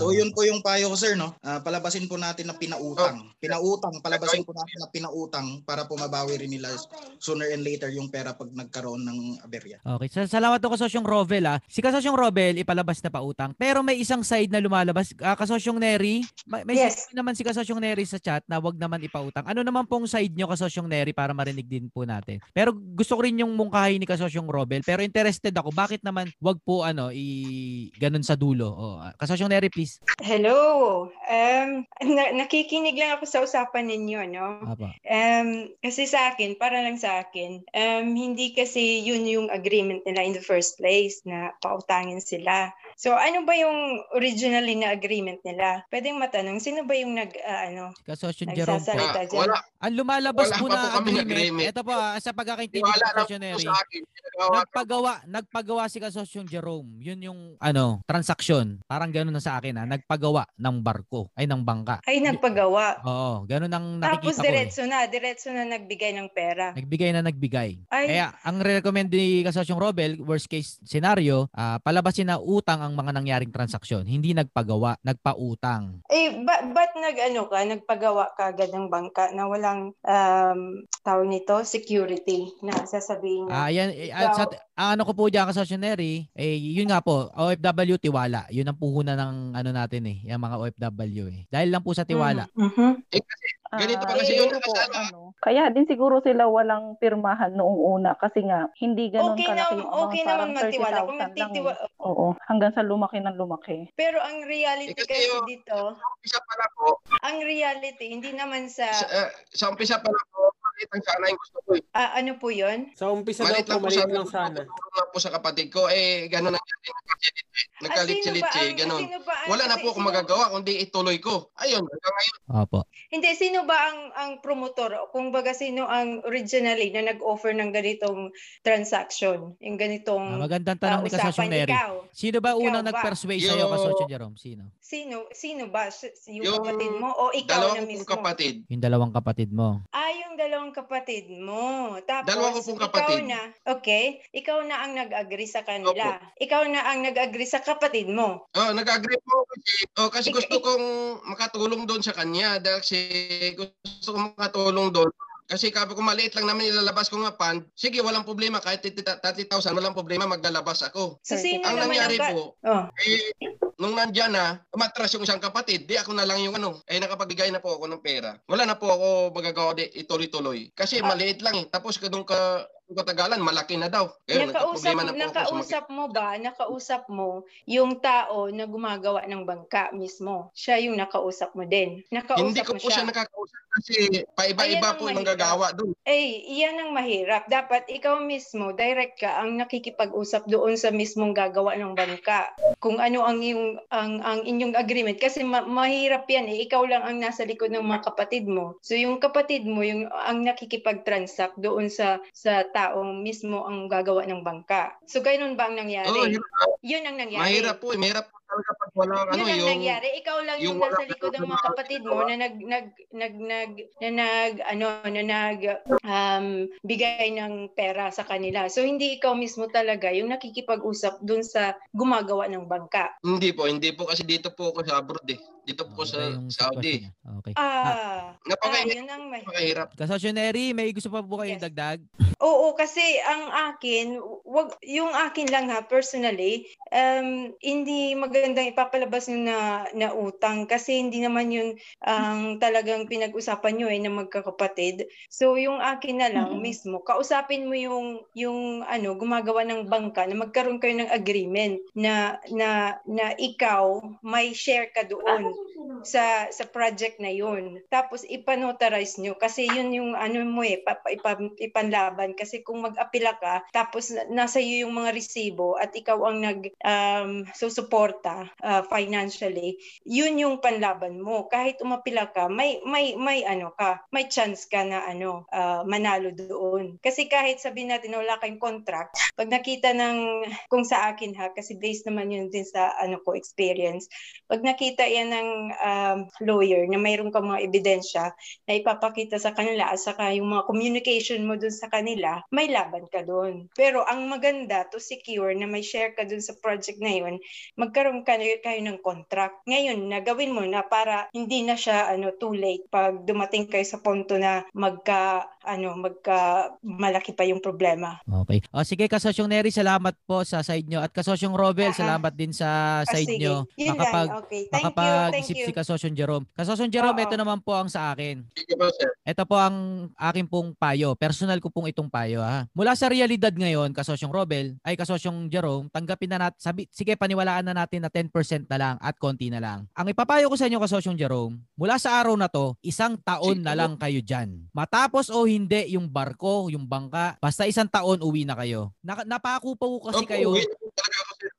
So yun po yung payo ko, sir, no? Uh, palabasin po natin na pinautang. Pinautang, palabasin po natin na pinautang para po mabawi rin nila sooner and later yung pera pag nagkaroon ng aberya. Okay. Salamat po, Kasosyong Rovel, ah. Si Kasosyong Rovel, ipalabas na pautang. Pero may isang side na lumalabas. Uh, Kasosyong Neri, may, may yes. Side naman si Kasosyong Neri sa chat na wag naman ipautang. Ano naman pong side nyo, Kasosyong Neri, para marinig din po natin. Pero gusto ko rin yung mungkahi ni Kasosyong Rovel. Pero interested ako, bakit naman wag po ano, i- ganun sa dulo? Oh, Kasosyong Kasosyong Neri, please. Hello. Um, na- nakikinig lang ako sa usapan ninyo, no? Apa. Um, kasi sa akin, para lang sa akin, um, hindi kasi yun yung agreement nila in the first place na pautangin sila. So, ano ba yung originally na agreement nila? Pwedeng matanong, sino ba yung nag, uh, ano, Kasosyong Jerome po? Ah, wala. Ang lumalabas wala po na agreement. agreement. Ito po, sa pagkakaintindi ng Kasosyong Neri, nagpagawa, nagpagawa si Kasosyong Jerome. Yun yung, ano, transaction. Parang gano'n na sa akin, ha? Nagpagawa ng barko, ay ng bangka. Ay, nagpagawa. Oo, gano'n ang nakikita ko. Tapos diretso eh. na, diretso na nagbigay ng pera. Nagbigay na nagbigay. Ay. Kaya, ang recommend ni Kasosyong Robel, worst case scenario, uh, palabasin na utang ang mga nangyaring transaksyon. Hindi nagpagawa, nagpautang. Eh, ba- ba't nag-ano ka, nagpagawa ka agad ng bangka na walang, um, tawag nito, security na sasabihin niya. Ah, yan, eh, so, sa, ano ko po dyan, Kasosyong Neri, eh, yun nga po, O F W tiwala. Yun ang puhunan na ng ano natin eh, yung mga O F W eh. Dahil lang po sa tiwala. Mm-hmm. Eh kasi, ganito pa kasi uh, yun nakasama. Ano, kaya din siguro sila walang pirmahan noong una kasi nga, hindi ganun okay kalaki na, yung okay mga parang magtiwala. thirty thousand magtitiwa- lang eh. Oo, hanggang sa lumaki ng lumaki. Pero ang reality eh, kasi, kasi dito, umpisa pala po, ang reality, hindi naman sa... Sa, uh, sa umpisa pala po, maliit lang sana yung gusto ko eh. Uh, ano po yun? Sa umpisa maliit daw po, maliit lang sana. Maliit lang po sa kapatid ko, eh ganun ang reality. Nagkalitsi-litsi, ganun. Ang, wala na po akong magagawa kundi ituloy ko. Ayun, hanggang ngayon. Opo. Hindi, sino ba ang, ang promotor? Kung baga sino ang originally na nag-offer ng ganitong transaction? Yung ganitong ah, magandang tanong uh, ni Kasosyong Neri. Sino ba ikaw unang ba? nag-persuade yo, sa'yo, Kasosyong Jerome? Sino? Sino? Sino ba? Yung, yung kapatid mo o ikaw na mismo? Kapatid. Yung dalawang kapatid mo. Ah, yung dalawang kapatid mo. Tapos, dalawa ko pong kapatid. Ikaw na, okay, ikaw na ang nag-agree sa kanila. Opo. Ikaw na ang nag-agree sa kapatid mo. Oh, nag-agree po kasi, oh, kasi gusto kong makatulong doon sa kanya dahil kasi gusto kong makatulong doon Kasi kapag maliit lang naman ilalabas ko nga pan, sige, walang problema. Kahit thirty thousand, walang problema, maglalabas ako. So, ang nangyari po, oh. eh, nung nandyan na, umatras yung isang kapatid, di ako na lang yung ano, eh nakapagbigay na po ako ng pera. Wala na po ako magagawa di ituloy-tuloy. Kasi ah. maliit lang eh. Tapos nung ka... katagalan, malaki na daw. Kaya nakausap, na po nakausap mo ba, nakausap mo yung tao na gumagawa ng bangka mismo? Siya yung nakausap mo din. Nakausap Hindi ko mo po siya nakakausap kasi paiba-iba po yung gagawa doon. Eh, iyan ang mahirap. Dapat ikaw mismo, direct ka ang nakikipag-usap doon sa mismong gagawa ng bangka. Kung ano ang yung, ang, ang inyong agreement. Kasi ma- mahirap yan eh. Ikaw lang ang nasa likod ng mga kapatid mo. So yung kapatid mo, yung ang nakikipag-transact doon sa sa taong mismo ang gagawa ng bangka. So, ganoon ba ang nangyari? Oh, yun ang nangyari. Mahirap po. Mahirap po talaga pag wala yun ano. Yun ang yung, nangyari. Ikaw lang yung, yung nasa likod ng mga kapatid mo na nag, nag, nag, nag, na nag, ano, na nag, um, bigay ng pera sa kanila. So, hindi ikaw mismo talaga yung nakikipag-usap dun sa gumagawa ng bangka. Hindi po. Hindi po kasi dito po ako sa abroad eh. Dito po okay, sa Saudi. Okay. Ah, napaka- ah, yun ang mahirap. Kasosyonary, may gusto pa po kayong yes. dagdag? Oo, kasi ang akin, wag, yung akin lang ha, personally, um, hindi magandang ipapalabas yung na, na utang kasi hindi naman yun ang um, talagang pinag-usapan nyo eh na magkakapatid. So yung akin na lang mm-hmm. mismo, kausapin mo yung, yung ano, gumagawa ng bangka na magkaroon kayo ng agreement na, na, na ikaw may share ka doon. Ah. sa sa project na yun. Tapos ipanotarize nyo kasi yun yung ano mo eh pa, ipa, ipanlaban kasi kung mag-apila ka tapos nasa iyo yung mga resibo at ikaw ang nag um, susuporta uh, financially, yun yung panlaban mo. Kahit umapila ka, may may may ano ka, may chance ka na ano uh, manalo doon. Kasi kahit sabihin natin wala kang contract, pag nakita ng kung sa akin ha kasi based naman yun din sa ano ko experience, pag nakita yan ng um, lawyer na mayroon kang mga ebidensya na ipapakita sa kanila at saka yung mga communication mo dun sa kanila, may laban ka dun. Pero ang maganda to secure na may share ka dun sa project na yun, magkaroon ka na, kayo ng contract. Ngayon, nagawin mo na para hindi na siya ano too late pag dumating kayo sa punto na magka ano magka malaki pa yung problema. Okay. O sige, Kasosyong Neri, salamat po sa side nyo at Kasosyong Robel, uh-huh. salamat din sa side nyo. Yun makapag, lang. Okay. Thank makapag- you. Isip si Kasosyong Jerome. Kasosyong Jerome, ito naman po ang sa akin. Ito po ang akin pong payo. Personal ko pong itong payo. Ha? Mula sa realidad ngayon, Kasosyong Robel, ay Kasosyong Jerome, tanggapin na natin, sabi, sige, paniwalaan na natin na ten percent na lang at konti na lang. Ang ipapayo ko sa inyo, Kasosyong Jerome, mula sa araw na to, isang taon na lang kayo dyan. Matapos o hindi yung barko, yung bangka, basta isang taon uwi na kayo. Na- napako po kasi kayo.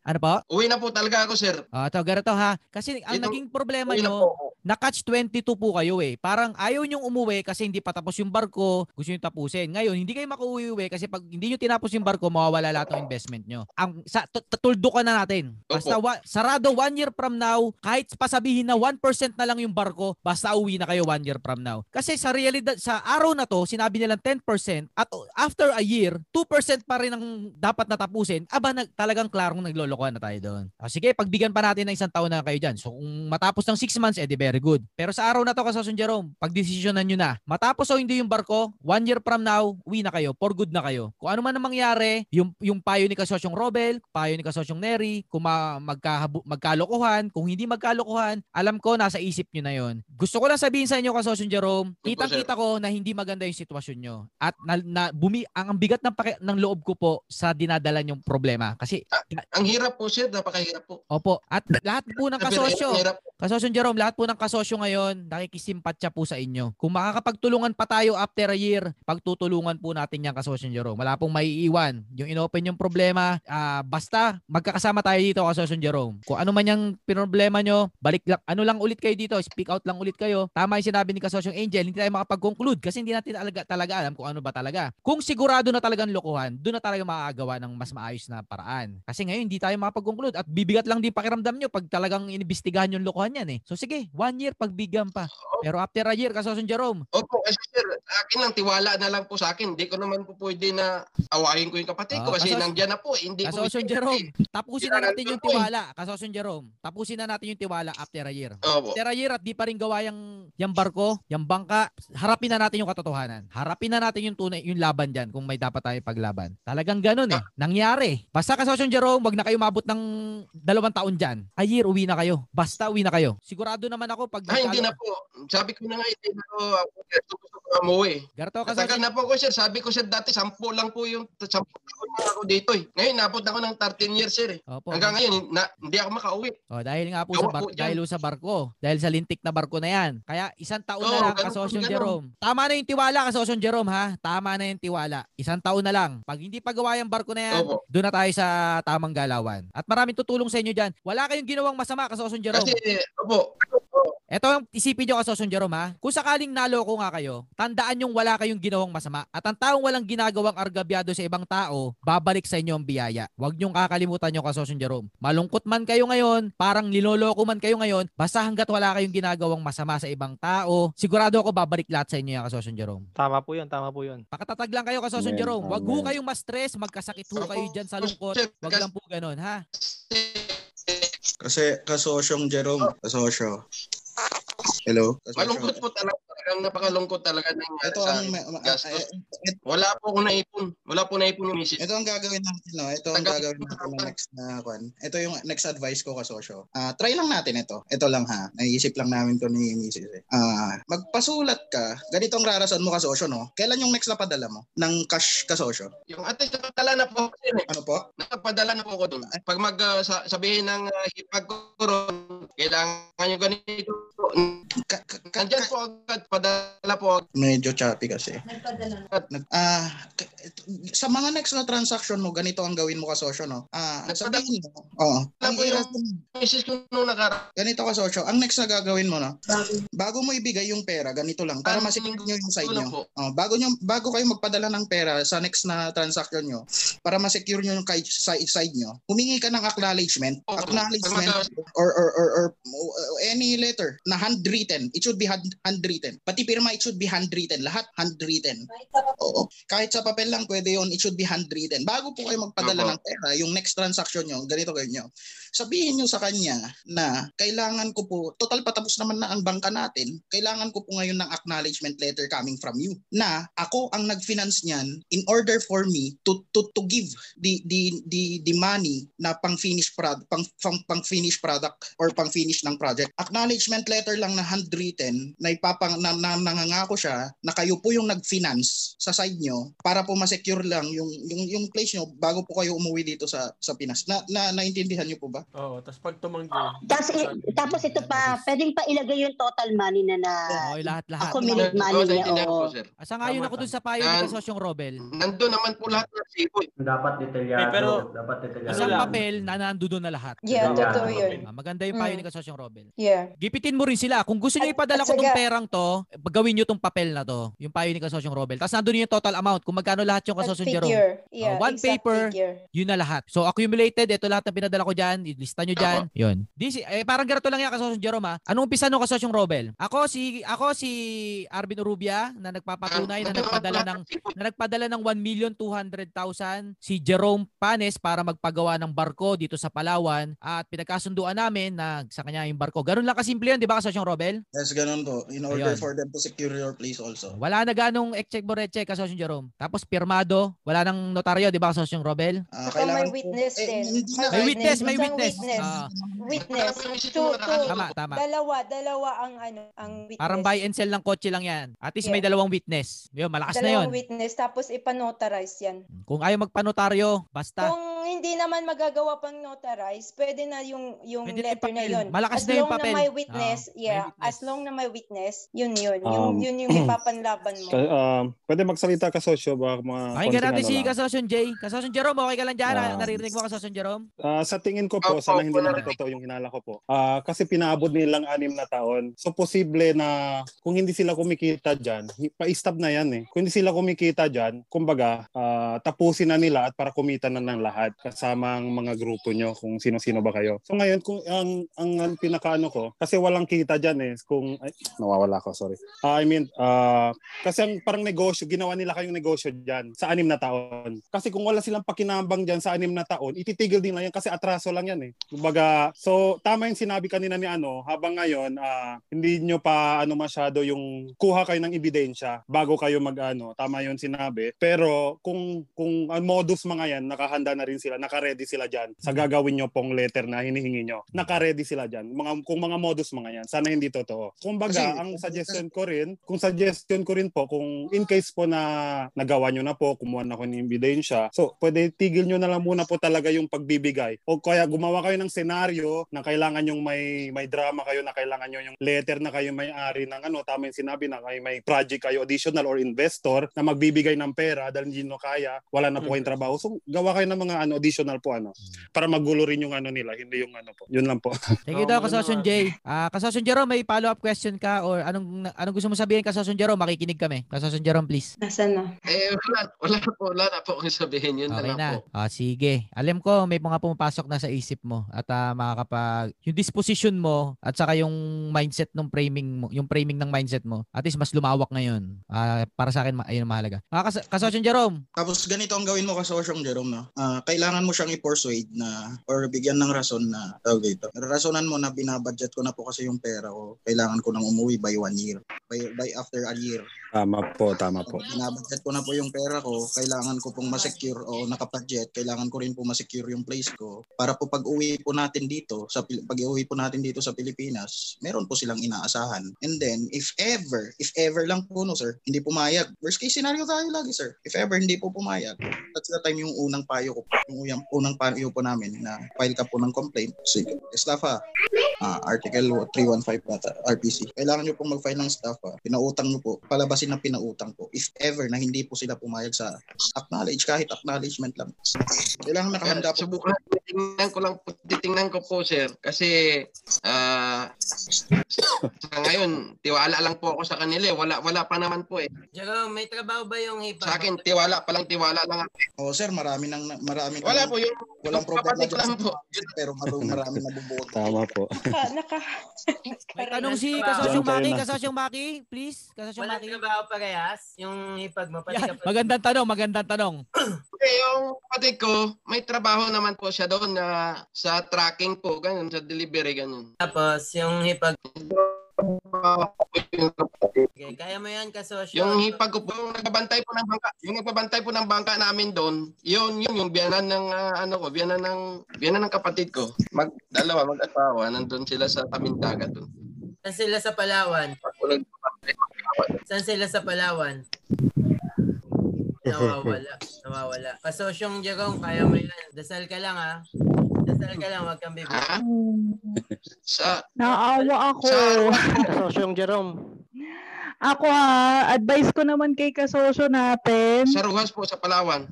Ano po? Uwi na po talaga ako, sir. Ah, ito, ganito ha. Kasi ang ito, naging problema nyo, na catch twenty-two po kayo eh. Parang ayaw nyong umuwi kasi hindi pa tapos yung barko, gusto nyo tapusin. Ngayon, hindi kayo makuuwi kasi pag hindi nyo tinapos yung barko, mawawala lahat ng investment nyo. Ang, sa, tutuldo ka na natin. Basta wa, sarado one year from now, kahit pasabihin na one percent na lang yung barko, basta uwi na kayo one year from now. Kasi sa realidad, sa araw na to, sinabi nilang ten percent at after a year, two percent pa rin ang dapat natapusin. Aba, nag, talagang klarong naglolo ko na tayo doon. O, sige, pagbigyan pa natin ng isang taon na kayo dyan. So, kung matapos ng six months, edi very good. Pero sa araw na to, Kasosyong Jerome, pagdesisyonan nyo na. Matapos o hindi yung barko, one year from now, uwi na kayo. For good na kayo. Kung ano man na mangyari, yung, yung payo ni Kasosyong Robel, payo ni Kasosyong Neri, kung ma- magkahabu- magkalokohan, kung hindi magkalokohan, alam ko, nasa isip nyo na yon. Gusto ko lang sabihin sa inyo, Kasosyong Jerome, kitang-kita ko na hindi maganda yung sitwasyon nyo. At na, na, bumi- ang bigat ng, paki- ng loob ko po sa dinadala nyong problema. Kasi, ang hirap po sir, napakahirap po. Opo. At lahat po ng kasosyo, Kasosyong Jerome, lahat po ng kasosyo ngayon, nakikisimpatya po sa inyo. Kung makakapagtulungan pa tayo after a year, pagtutulungan po natin yan, Kasosyong Jerome. Wala pong maiiwan. Yung inopen yung problema, uh, basta magkakasama tayo dito, Kasosyong Jerome. Kung ano man yung problema nyo, balik lang, ano lang ulit kayo dito, speak out lang ulit kayo. Tama yung sinabi ni Kasosyong Angel, hindi tayo makapag-conclude kasi hindi natin talaga, talaga alam kung ano ba talaga. Kung sigurado na talagang lokohan, doon na talaga makakagawa ng mas maayos na paraan. Kasi ngayon, hindi tayo tayo makapag-conclude at bibigat lang din pakiramdam nyo pag talagang inimbestigahan yung lokohan yan eh. So sige, one year pagbigyan pa. Pero after a year, kasosun Jerome. Opo, kasi sir, akin lang, tiwala na lang po sa akin. Hindi ko naman po pwede na awayin ko yung kapatid ko kasi nandiyan na po. Hindi kasosun Jerome, tapusin na natin yung tiwala. Kasosun Jerome, tapusin na natin yung tiwala after a year. Opo. After a year at di pa rin gawa yung, yung barko, yung bangka, harapin na natin yung katotohanan. Harapin na natin yung tunay, yung laban dyan kung may dapat tayo paglaban. Talagang ganun eh. Nangyari. Basta kasosun Jerome, wag na kayo mabot ng dalawang taon dyan. A year, uwi na kayo. Basta uwi na kayo. Sigurado naman ako pag... Ay, hindi na po. Sabi ko na nga, hindi na po. Gusto ko umuwi. Tagal na po ko, sir. Sabi ko, sir, dati sampo lang po yung... Sampo lang po ako dito eh. Ngayon, napot ako ng thirteen years, sir eh. Opo. Hanggang ngayon, na, hindi ako makauwi. O, dahil nga po sa, bar- po dahil sa barko. Dahil sa lintik na barko na yan. Kaya, isang taon oh, na lang, kasosyon Jerome. Tama na yung tiwala, kasosyon Jerome, ha? Tama na yung tiwala. Isang taon na lang. Pag hindi pagawa yung barko na yan, oh, doon na tayo sa tamang galawan. At maraming tutulong sa inyo dyan. Wala kayong ginawang masama, Kasosun Jerome. Kasi, opo. Ito ang isipin nyo, Kasosun Jerome, ha? Kung sakaling naloko nga kayo, tandaan yung wala kayong ginawang masama. At ang taong walang ginagawang argabyado sa ibang tao, babalik sa inyo ang biyaya. Huwag nyong kakalimutan nyo, Kasosun Jerome. Malungkot man kayo ngayon, parang niloloko man kayo ngayon, basta hanggat wala kayong ginagawang masama sa ibang tao, sigurado ako babalik lahat sa inyo yan, Kasosun Jerome. Tama po yun, tama po yun. Pakatatag lang kayo, Kasosun Jerome. Huwag ho kayong ma-stress, magkasakit ho kayo dyan sa lungkot. Huwag lang po ganun, ha? Kasi kasosyong Jerome, kasosyo. Hello? Kasosyo. Malungkot po talaga. Ang napakalungkot talaga ng ito ang ma- gastos. It, wala po akong naipon. Wala po naipon yung misis. Ito ang gagawin natin, no? Ito ang gagawin natin na next na kwan. Ito yung next advice ko, kasosyo. Ah, uh, try lang natin ito. Ito lang ha. Naiisip lang namin to ni misis. Ah, uh, magpasulat ka. Ganito ang rarason mo, kasosyo, no? Kailan yung next na padala mo ng cash, kasosyo? Yung ate napadala na po. Eh. Ano po? Napadala na po ko doon. Pag mag uh, sabihin ng uh, hipag ko ron, kailangan yung ganito. Ka- ka- ka- Kandiyan po agad padala po. Medyo choppy kasi. Nagpadala. Nag ah uh, sa mga next na transaction mo, ganito ang gawin mo, kasosyo, no. Ah, uh, sabihin mo. Oo. Ang misis ko nung nakaraan. Ganito, kasosyo, ang next na gagawin mo, no. Bago mo ibigay yung pera, ganito lang para masigit niyo yung side niyo. Oh, bago niyo bago kayo magpadala ng pera sa next na transaction niyo, para ma-secure niyo yung side niyo, humingi ka ng acknowledgement, oh, acknowledgement or or or, or any letter na handwritten. It should be hand, handwritten. Pati pirma, it should be handwritten. Lahat handwritten. Oo. Kahit sa papel lang pwede yun, it should be handwritten. Bago po kayo magpadala okay. ng pera, yung next transaction nyo, ganito kayo nyo. Sabihin nyo sa kanya na kailangan ko po, total patapos naman na ang bangka natin, kailangan ko po ngayon ng acknowledgement letter coming from you na ako ang nag-finance niyan in order for me to to, to give the, the the the money na pang-finish product, pang, pang, pang-finish product or pang-finish ng project. Acknowledgement letter lang na handwritten na ipapang na, na nangangako siya na kayo po yung nag-finance sa side nyo para po ma-secure lang yung yung yung place nyo bago po kayo umuwi dito sa sa Pinas. Na, na naintindihan nyo po ba? Oo, tapos pag tumanggi. Tapos tapos ito pa, pwedeng pa ilagay yung total money na na. Oo, lahat-lahat. Accumulate money niya. Oo. Asa nga yun ako dun sa payo ni Kasosyong Robel. Nandoon naman po lahat ng sipoy. Dapat detalyado, pero dapat detalyado. Sa papel nanandoon na lahat. Yeah, totoo yun. Maganda yung payo ni Kasosyong Robel. Yeah. Gipitin mo rin sila kung gusto niyo ipadala ko tong perang to. Gawin nyo tong papel na to, yung payo ni Kasosyong Robel. Tapos nandun yung total amount, kung magkano lahat yung Kasosyong Jerome. Yeah, uh, one paper, figure. Yun na lahat. So accumulated, ito lahat na pinadala ko dyan, ilista nyo dyan. Uh-huh. Yun. This, eh, parang ganito lang yan, Kasosyong Jerome, ha? Anong umpisa nung Kasosyong Robel? Ako si, ako si Arvin Urubia, na nagpapatunay, na nagpadala ng, na nagpadala ng one million two hundred thousand. Si Jerome Panis para magpagawa ng barko dito sa Palawan. At pinagkasunduan namin na sa kanya yung barko. Ganun lang kasimple yan, di ba, Kasosyong Robel? Yes, ganun po. In order Ayun. For them to secure your place also. Wala na ganong ek-check borecheck, Kasosyong Jerome. Tapos pirmado, wala nang notaryo, di ba, Kasosyong Robel? Uh, so may witness eh, din. May witness, may witness. May witness. Uh, witness. Two, two. Tama, tama. Dalawa, dalawa ang ano, ang witness. Parang buy and sell ng kotse lang yan. At least yeah. May dalawang witness. Yun, malakas dalawang na yun. Dalawang witness, tapos ipanotarize yan. Kung ayaw magpanotaryo, basta. Kung hindi naman magagawa pang notarize, pwede na yung, yung pwede letter na yun. Malakas as na yung papel. As long na may witness, oh, yeah, may witness. As long na may witness, yun yun. Yung um, yun yung ipapanlaban mo. Uh, pwede magsalita, Kasosyo, baka mga okay ka natin si Kasosyong Jay. Kasosyong Jerome, okay ka lang dyan? Uh, Naririnig mo, Kasosyong Jerome? Uh, sa tingin ko po, oh, sana oh, hindi oh, naman totoo yung hinala ko po. Uh, kasi pinaabot nilang anim na taon. So, posible na kung hindi sila kumikita dyan, pa-stop na yan eh. Kung hindi sila kumikita dyan, kumbaga, uh, tapusin na nila at para kumita na ng lahat. kasama ang mga grupo nyo kung sino-sino ba kayo. So ngayon, kung ang, ang, ang pinakaano ko, kasi walang kita dyan eh, kung, ay, nawawala ko, sorry. Uh, I mean, uh, kasi ang parang negosyo, ginawa nila kayong negosyo dyan sa anim na taon. Kasi kung wala silang pakinabang dyan sa anim na taon, ititigil din lang yan kasi atraso lang yan eh. Kumbaga, so tama yung sinabi kanina ni ano, habang ngayon, uh, hindi nyo pa ano masyado yung kuha kayo ng ebidensya bago kayo mag-ano, tama yun sinabi. Pero kung, kung ang modus mga yan, nakahanda na rin sila, nakaredy sila dyan sa gagawin nyo pong letter na hinihingi nyo. Nakaredy sila dyan. Mga, kung mga modus mga yan, sana hindi totoo. Kung baga, ang suggestion ko rin, kung suggestion ko rin po, kung in case po na nagawa nyo na po, kumuha na ko ng ebidensya, so pwede tigil nyo na lang muna po talaga yung pagbibigay. O kaya gumawa kayo ng senaryo na kailangan yung may, may drama kayo, na kailangan nyo yung letter na kayo may-ari ng ano, tama yung sinabi na kayo, may project kayo, additional or investor na magbibigay ng pera dahil hindi nyo kaya, wala na po kayong trabaho. So gawa kayo ng mga ano, additional po ano, para magulo rin yung ano nila, hindi yung ano po. Yun lang po. Thank you daw, Kasosyon Jay. Uh, Kasosyon Jerome, may follow-up question ka or anong anong gusto mo sabihin, Kasosyon Jerome? Makikinig kami. Kasosyon Jerome, please. Nasaan na? Eh, wala, wala po. Wala na po akong sabihin. Yun okay na lang po. Ah, sige. Alam ko, may mga pumapasok na sa isip mo at uh, makakapag... Yung disposition mo at saka yung mindset ng framing mo, yung framing ng mindset mo, at least mas lumawak ngayon. Uh, para sa akin, ayun ang mahalaga. Ah, Kas- Kasosyon Jerome. Tapos ganito ang gawin mo, Kasosyon Jerome. No? Uh, kailangan mo siyang i-persuade na or bigyan ng rason na okay, rasonan mo na binabudget ko na po kasi yung pera ko. Kailangan ko nang umuwi by one year. By, by after a year. Tama po, tama po. Binabudget ko na po yung pera ko. Kailangan ko pong ma-secure o nakabudget. Kailangan ko rin po ma-secure yung place ko. Para po pag-uwi po natin dito, sa pag-uwi po natin dito sa Pilipinas, meron po silang inaasahan. And then, if ever, if ever lang po no sir, hindi pumayag. Worst case scenario tayo lagi sir. If ever hindi po pumayag, that's the time yung unang payo ko. Yung unang payo po namin na file ka po ng complaint. Sige, estafa. Uh, Article three fifteen na R P C. Kailangan nyo pong mag-file ng staff. Ha? Pinautang nyo po. Palabasin ng pinautang po. If ever na hindi po sila pumayag sa acknowledge, kahit acknowledgement lang. Kailangan nakahanda po. Subukan. Titingnan ko lang po. Titingnan ko po, sir. Kasi uh, sa ngayon, tiwala lang po ako sa kanila. Wala wala pa naman po eh. Jerome, may trabaho ba yung hipa? Sa akin, tiwala pa lang. Tiwala lang. Oo, oh, sir. Marami nang marami. Wala nang, po yung walang problema lang po. Pero marami nabubuo. Tama po. Naka, naka, may tanong si Kasosyong Maki. Kasosyong Maki, please. Kasosyong Maki. Walang trabaho parehas? Yung hipag mo. Yeah, magandang tanong, magandang tanong. Okay, yung kapatid ko, may trabaho naman po siya doon na sa tracking po, ganun, sa delivery, ganun. Tapos, yung hipag... Okay, kaya mo yan, Kasosyo. Yung hipag ko po, yung nagbabantay po ng bangka, yung nagbabantay po ng bangka namin doon, yun, yun, yung biyanan ng, uh, ano ko, biyanan ng, biyanan ng kapatid ko. Mag, dalawa, mag-asawa, nandun sila sa Tamintaga doon. Saan sila sa Palawan? Saan sila sa Palawan? Nawawala, nawawala. Kasosyong Jerome, kaya mo yan. Dasal ka lang, ha? Dasal ka lang, wag kang bibig. Ah? Sa... Naawa ako. Kasosyong Jerome. Ako ha, advice ko naman kay kasosyo natin. Sa Ruhas po, sa Palawan.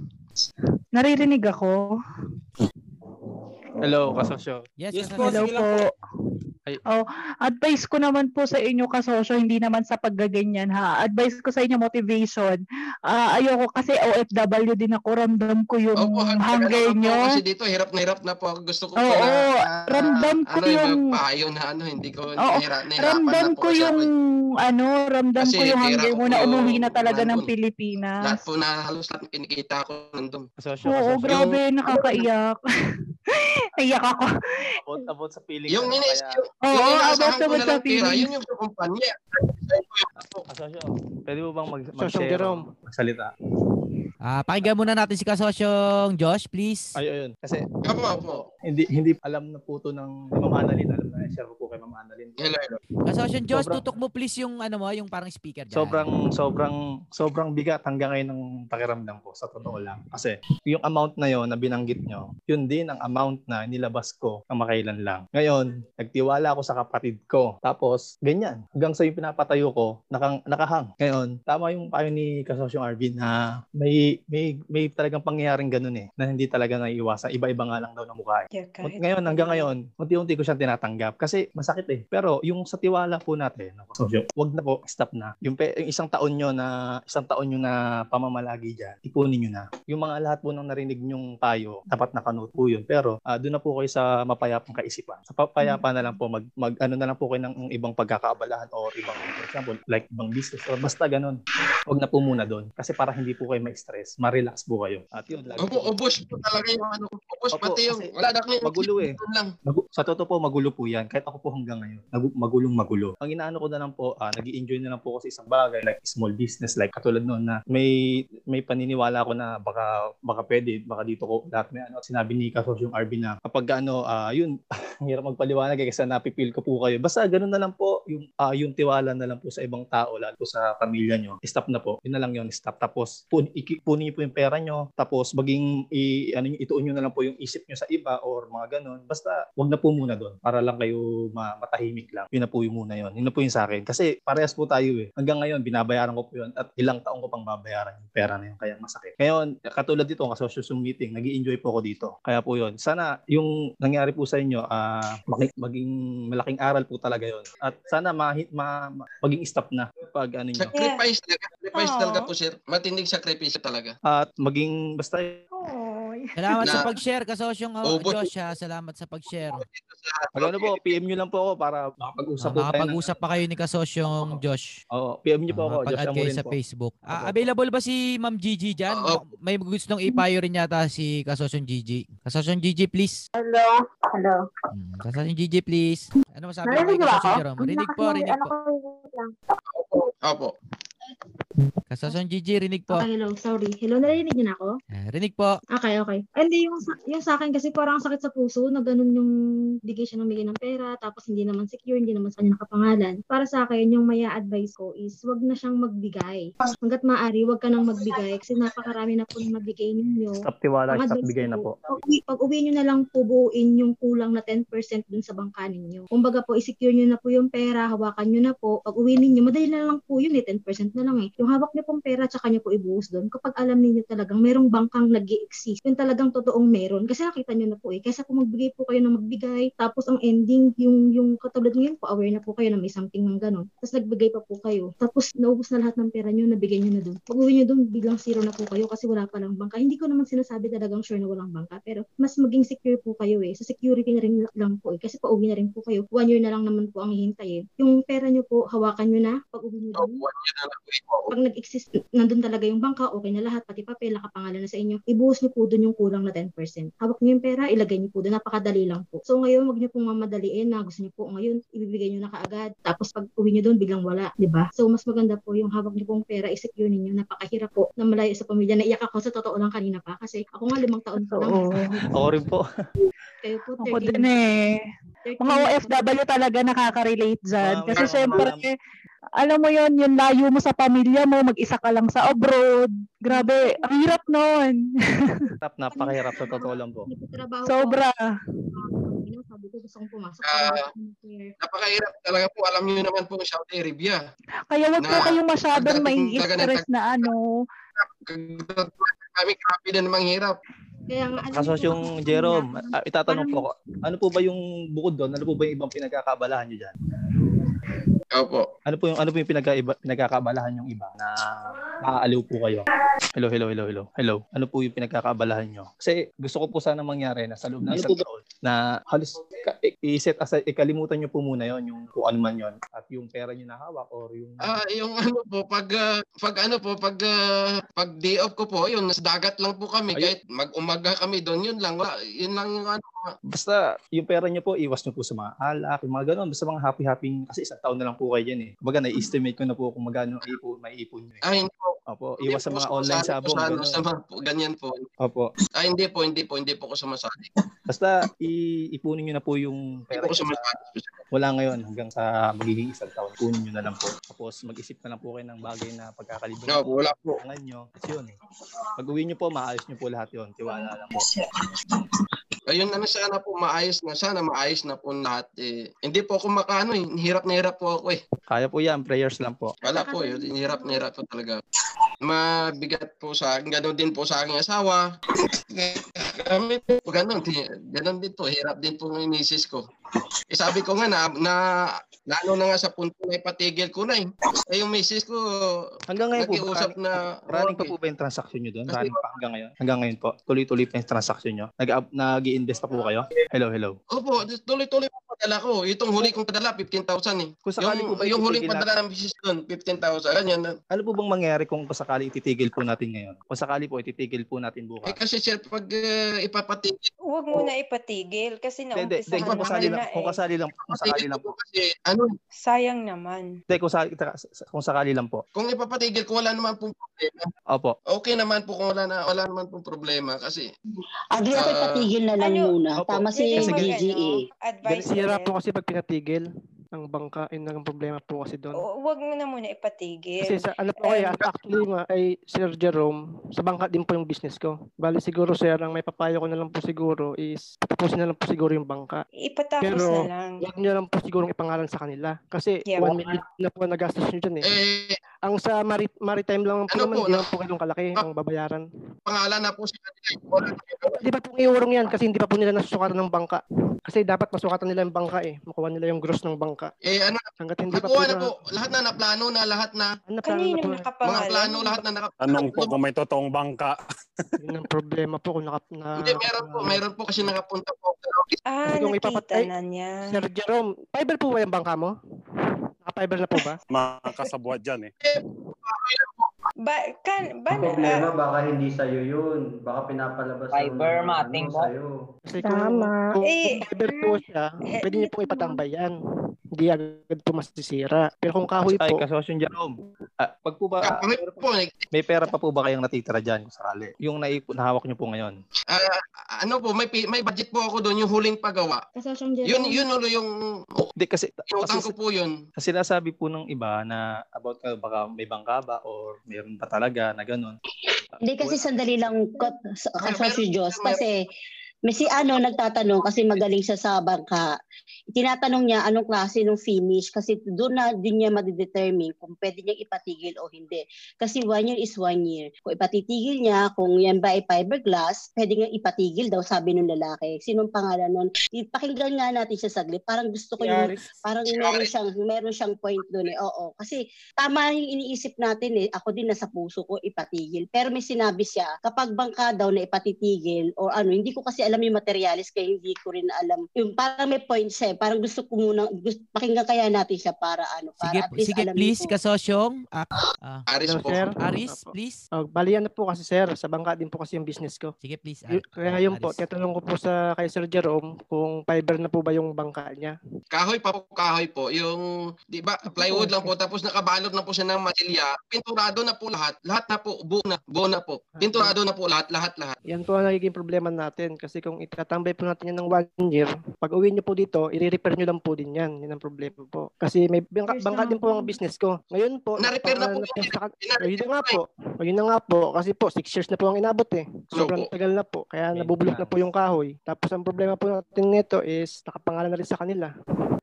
Naririnig ako. Hello, kasosyo. Yes, yes po. Hello po. Ay. Oh, advice ko naman po sa inyo kasosyo, hindi naman sa paggaganyan ha. Advice ko sa inyo motivation. Uh, ayoko kasi O F W din ako, ramdam ko yung oh, hunger nyo. Po, kasi dito hirap na hirap na po. Gusto ko oh, po na, oh, uh, ramdam ko ano, yung payo na ano, hindi ko oh, nahirap, nahirapan ramdam na po ko yung siya, ano, ramdam ko yung hunger mo na umuwi na talaga nandun, ng Pilipinas. Lahat po na halos lahat kinikita ko nandun. Kasosyo, oo, kasosyo. Grabe, nakakaiyak. Naiyak ako. About, about sa feeling. Yung inis, yung oo, about about sa feeling. Yun yung sa kumpanya. Kasosyo, pwede mo bang mag- mag-share, magsalita? Ah, pakinggan muna natin si Kasosyong Josh, please. Ay, ayun. Kasi ako, ako. Hindi hindi alam na po to ng Ma'am Annalyn. Alam na, share ko po kay Ma'am Annalyn. Hello, hello. Kasosyong Josh, sobrang, tutok mo please yung ano mo, yung parang speaker diyan. Sobrang sobrang sobrang bigat hanggang ngayon ng pakiramdam ko sa totoo lang. Kasi yung amount na yon na binanggit nyo, yun din ang amount na nilabas ko ang makailan lang. Ngayon, nagtiwala ako sa kapatid ko. Tapos ganyan, hanggang sa yung pinapatayo ko, nakang nakahang. Ngayon, tama yung payo ni Kasosyong Arvin na may may may may talagang pangyayaring ganun eh na hindi talaga naiiwasan. Iba-iba nga lang daw ng mukha. Eh. Yeah, ngayon hanggang ngayon, unti-unti ko siyang tinatanggap kasi masakit eh. Pero yung sa tiwala po natin, so, wag na po, stop na. Yung, pe, yung isang taon niyo na isang taon niyo na pamamalagi diyan, ipunin niyo na. Yung mga lahat po nang narinig niyong payo, dapat nakanot po yun. Pero uh, doon na po kayo sa mapayapang kaisipan. Sa papayapa na lang po mag, mag ano na lang po kayo ng ibang pagkakaabalahan o ibang, for example, like ibang business or basta ganun. Huwag na po muna doon kasi para hindi po kayo ma-stress, ma-relax po kayo. At yun lang. Opo, obos po talaga yung ano, obos pati yung wala na kayo. Magulo eh. Mag- sa totoo po, magulo po yan. Kahit ako po hanggang ngayon, nag- magulong magulo. Ang inaano ko na lang po, ah, nag-i-enjoy na lang po kasi isang bagay like small business like katulad noon na may may paniniwala ako na baka baka pwede, baka dito ko lahat may ano sinabi ni Kasos yung R B na kapag ano, ah, yun, hirap magpaliwanag eh, kasi napipil ko po kayo. Basta ganun na lang po yung ah, yung tiwala na lang po sa ibang tao lalo po sa pamilya nyo. Stop na po. Yun na lang yun, stop. Tapos pun, punin po yung pera nyo. Tapos maging i, ano, ituon nyo na lang po yung isip nyo sa iba or mga ganun. Basta wag na po muna doon para lang kayo matahimik lang. Yun na po yung muna yun. Yun na po yung sa akin. Kasi parehas po tayo eh. Hanggang ngayon, binabayaran ko po yun at ilang taong ko pang babayaran yung pera na yun. Kaya masakit. Ngayon, katulad dito, kasosyo Zoom meeting, nag-i-enjoy po ako dito. Kaya po yun. Sana yung nangyari po sa inyo, uh, maging malaking aral po talaga yun. At sana ma- ma- ma- maging stop na pag ano nyo. Sacrifice talaga. Sacrifice talaga po sir. Matinding sacrifice talaga. At maging basta salamat na, sa pag-share kasosyong oh, Joshua, salamat sa pag-share. Ano po, P M nyo lang po ako para makapag-usap uh, po tayo. Makapag-usap na pa kayo ni kasosyong Josh. Oo, oh, P M nyo po uh, ako. Josh Amorin po. Sa Facebook. Okay. Uh, available ba si Ma'am Gigi dyan? Oh, oh. May gusto nung ipayo rin yata si kasosyong Gigi. Kasosyong Gigi, please. Hello. Hello. Hmm, kasosyong Gigi, please. Ano masabi mo kay kasosyong Jerome? Rinig po, rinig po. Opo. Kasosyong Gigi, rinig po. Okay, hello, sorry. Hello, narinig niyo na ako? Uh, rinig po. Okay, okay. Hindi, yung, yung sa akin kasi parang sakit sa puso na ganun yung bigay siya namigay ng pera tapos hindi naman secure, hindi naman sa kanya nakapangalan. Para sa akin, yung maya advice ko is wag na siyang magbigay. Hanggat maaari, wag ka nang magbigay kasi napakarami na po yung magbigay ninyo. Stop tiwala, stop bigay na po. Pag uwi nyo na lang po buuin yung kulang na ten percent dun sa bangka ninyo. Kumbaga po, isecure nyo na po yung pera, hawakan nyo na po. Pag uwi ninyo, madali na lang po yun eh, ten percent na lang eh. Yung hawak niyo pong pera tsaka niyo po ibuhos doon kapag alam niyo talagang merong bangkang nag-i-exist. Yung talagang totoong meron kasi nakita niyo na po eh. Kaysa kung magbigay po kayo ng magbigay tapos ang ending yung yung katulad ngayon po aware na po kayo na may something ng ganun. Tapos nagbigay pa po kayo. Tapos naubos na lahat ng pera niyo, nabigay niyo na doon. Pag-uwi niyo doon biglang zero na po kayo kasi wala pa lang bangka. Hindi ko naman sinasabi talagang sure na walang bangka pero mas maging secure po kayo eh. Sa security na rin lang po eh kasi pauwi na rin po kayo. One year na lang naman po ang hihintayin. Yung pera niyo po hawakan niyo na pag-uwi niyo doon. Pag nag-exist, nandun talaga yung bangka, okay na lahat, pati papel, nakapangalan na sa inyo, ibuhos niyo po doon yung kulang na ten percent. Hawak niyo yung pera, ilagay niyo po doon, napakadali lang po. So ngayon, wag niyo pong mamadaliin na gusto niyo po ngayon, ibibigay niyo na kaagad, tapos pag uwi niyo doon, biglang wala, di ba? So mas maganda po yung hawak niyo pong pera, isecure niyo, napakahirap po, na malayo sa pamilya, naiyak ako sa totoo lang kanina pa, kasi ako nga limang taon pa lang. Ako rin po. Kayo po, thirteen. Ako din eh. Mga O F W talaga nakaka-relate dyan. Um, kasi um, syempre, um, alam mo yon yung layo mo sa pamilya mo, mag-isa ka lang sa abroad. Grabe, ang hirap nun. Hirap, napakahirap sa totoo lang po. Sobra. Sabi ko gusto kong pumasok. Uh, napakahirap talaga po. Alam niyo naman po Saudi Arabia. Kaya wag po kayong masyadong may stress na ano. Kami grabe na namang hirap. Kaya, kasosyong Jerome, itatanong ko, ano po ba yung bukod doon? Ano po ba yung ibang pinagkakaabalahan niyo dyan? Opo. Ano po yung ano po yung pinagkaiba pinagkakaabalahan yung iba na maaaliw po kayo. Hello, hello, hello, hello. Hello. Ano po yung pinagkakaabalahan nyo? Kasi gusto ko po sana mangyari na sa loob ng ano isang taon na halos ka- i-set aside, ikalimutan nyo po muna yon yung kung ano man yon at yung pera nyo na hawak or yung ah uh, yung ano po pag uh, pag ano po pag uh, pag day off ko po yun nasa dagat lang po kami. Ay, kahit mag-umaga kami doon yun lang wala, yun lang yung ano basta yung pera nyo po iwas nyo po sa mga alak mga ganoon basta mga happy-happy kasi isang taon na lang po kayo dyan eh. Kumbaga na-estimate ko na po kung magano ipo, may ipon nyo eh. Ay, hindi po. Opo, iwas sa mga online sabong. Ano sa mga po, ganyan po. Opo. Ay, hindi po, hindi po, hindi po ko sumasali. Basta iipunin nyo na po yung pera. Sa, wala ngayon hanggang sa magiging isang taon. Ipunin nyo na lang po. Tapos mag-isip na lang po kayo ng bagay na pagkakalibot. No, wala po. Nyo. At yun eh. Pag-uwi nyo po, maayos nyo po lahat yun. Tiwala lang po. Ayun na sana po maayos na sana maayos na po lahat eh. Hindi po ako makaano eh. Hirap na hirap po ako eh. Kaya po yan, prayers lang po. Wala po, hirap na hirap po talaga. mabigat po sa akin. Ganon din po sa aking asawa. Kami po, ganon. Ganon din po. Hirap din po ng misis ko. Eh, sabi ko nga na, na lalo na nga sa punto na ipatigil ko na eh. Eh yung misis ko, hanggang ngayon po, nakiusap na... Running pa po ba yung transaction nyo doon? Running pa hanggang ngayon? Hanggang ngayon po? Tuloy-tuloy pa yung transaction nyo? Nag-i-invest pa po kayo? Hello, hello. Opo, tuloy-tuloy po padala ko. Itong huli kong padala, fifteen thousand eh. Kung sakali po ba yung huling padala ng misis doon, fifteen thousand. Ano po bang mangyari kung sakali ititigil po natin ngayon? Kung sakali po ititigil po natin bukas? Eh kasi sir, pag uh, ipapatigil... Huwag muna ipatigil kasi naumpisahan na eh. Kung kasali lang po. Ano? Sayang naman. Hindi, kung, sa, kung sakali lang po. Kung ipapatigil ko, wala naman pong problema. Opo. Okay naman po kung wala, na, wala naman pong problema kasi... Agree ako, uh, ipatigil na lang ano, muna. Opo. Tama si G G E. Advice din. Sira po kasi pag pinatigil ang bangka, yun ang problema po kasi doon. Huwag mo na muna ipatigil. Kasi sa, ano po kaya, um, actually nga ay Sir Jerome, sa bangka din po yung business ko. Bali siguro sir, ang may papayo ko na lang po siguro is patapusin na lang po siguro yung bangka. Ipatapos pero, na lang. Pero huwag nyo lang po siguro ipangalan sa kanila. Kasi yeah, one million na po nagastos nyo dyan eh. eh ang sa marit- maritime lang po ano naman, hindi lang po kayong kalaki ang babayaran. Pangalan na po sila. Hindi pa pong iurong yan kasi hindi pa po nila nasusukatan ng bangka. Kasi dapat masukatan nila yung bangka eh. Makuha nila yung gross ng bangka. Eh ano, hanggat hindi pa po. Na po lahat na naplano na, lahat na. Kanino na mga plano, lahat na nakaplano. Anong po kung may totoong bangka? Yun ang problema po kung nakap na. Hindi, meron po. Meron po kasi nakapunta po. Ah, yung nakita na niya. Sir Jerome, fiber po ba yung bangka mo? Naka-fiber na po ba? Makakasabuhat dyan eh. Ba, kan, ba na? Problema, baka hindi sa'yo yun. Baka pinapalabas fiber, mo. Fiber, mating mo. Kasi kung, kung, eh, kung fiber po siya, eh, pwede niyo pong ipatambay yan. Hindi agad po masisira. Pero kung kahoy po... Ay, kasosyon Jerome. Ah, pag po ba... Kami po. May pera pa po ba kayong natitira dyan kung sakali? Yung naipon, nahawak nyo po ngayon? Uh, ano po, may may budget po ako doon, yung huling paggawa. Kasosyon Jerome. Yun, yun ulo yung... Hindi, kasi... Inutang ko po yun. Kasi nasabi po ng iba na about uh, baka may bangka ba or mayroon pa talaga na ganun. Hindi, kasi sandali lang kasosyon Diyos. Kasi... May si ano nagtatanong kasi magaling siya sa bangka. Tinatanong niya anong klase ng finish kasi doon na din niya ma-determine kung pwede niyang ipatigil o hindi. Kasi one year is one year. Kung ipatigil niya, kung yan ba ay fiberglass, pwede niyang ipatigil daw sabi ng lalaki. Sinong pangalan nun? Ipakinggan nga natin siya saglit. Parang gusto ko yung, parang meron siyang, meron siyang point doon eh. Oo. Kasi tama yung iniisip natin eh. Ako din nasa puso ko ipatigil. Pero may sinabi siya, kapag bangka daw na ipatitigil o ano, hindi ko kasi alam yung materialis kaya hindi ko rin alam. Yung parang may points eh. Parang gusto ko muna, gusto, pakinggan kaya natin siya para ano. Para sige, at least sige, alam please, ko. Kasosyong. Uh, uh, Aris po. Sir. Aris, please. Oh, balian na po kasi sir. Sa bangka din po kasi yung business ko. Sige, please. Ar- kaya ngayon po, tatanong ko po sa kay Sir Jerome kung fiber na po ba yung bangka niya. Kahoy pa po, kahoy po. Yung, di ba, plywood lang po. Tapos nakabalot na po siya ng matilya. Pinturado na po lahat. Lahat na po. Buo na. Buo na po. Pinturado na po lahat. Lahat, lahat. Yan po ang nagiging problema natin kasi kung itatambay po natin yan ng one year, pag uwi nyo po dito, i-repair nyo lang po din yan. Yan ang problema po. Kasi may bangka, bangka din po ang business ko. Ngayon po, na-repair na po yan. O yun na nga po. O yun na nga po. Kasi po, six years na po ang inabot eh. Sobrang tagal na po. Kaya nabubulok na po yung kahoy. Tapos ang problema po natin nito is nakapangalan na rin sa kanila.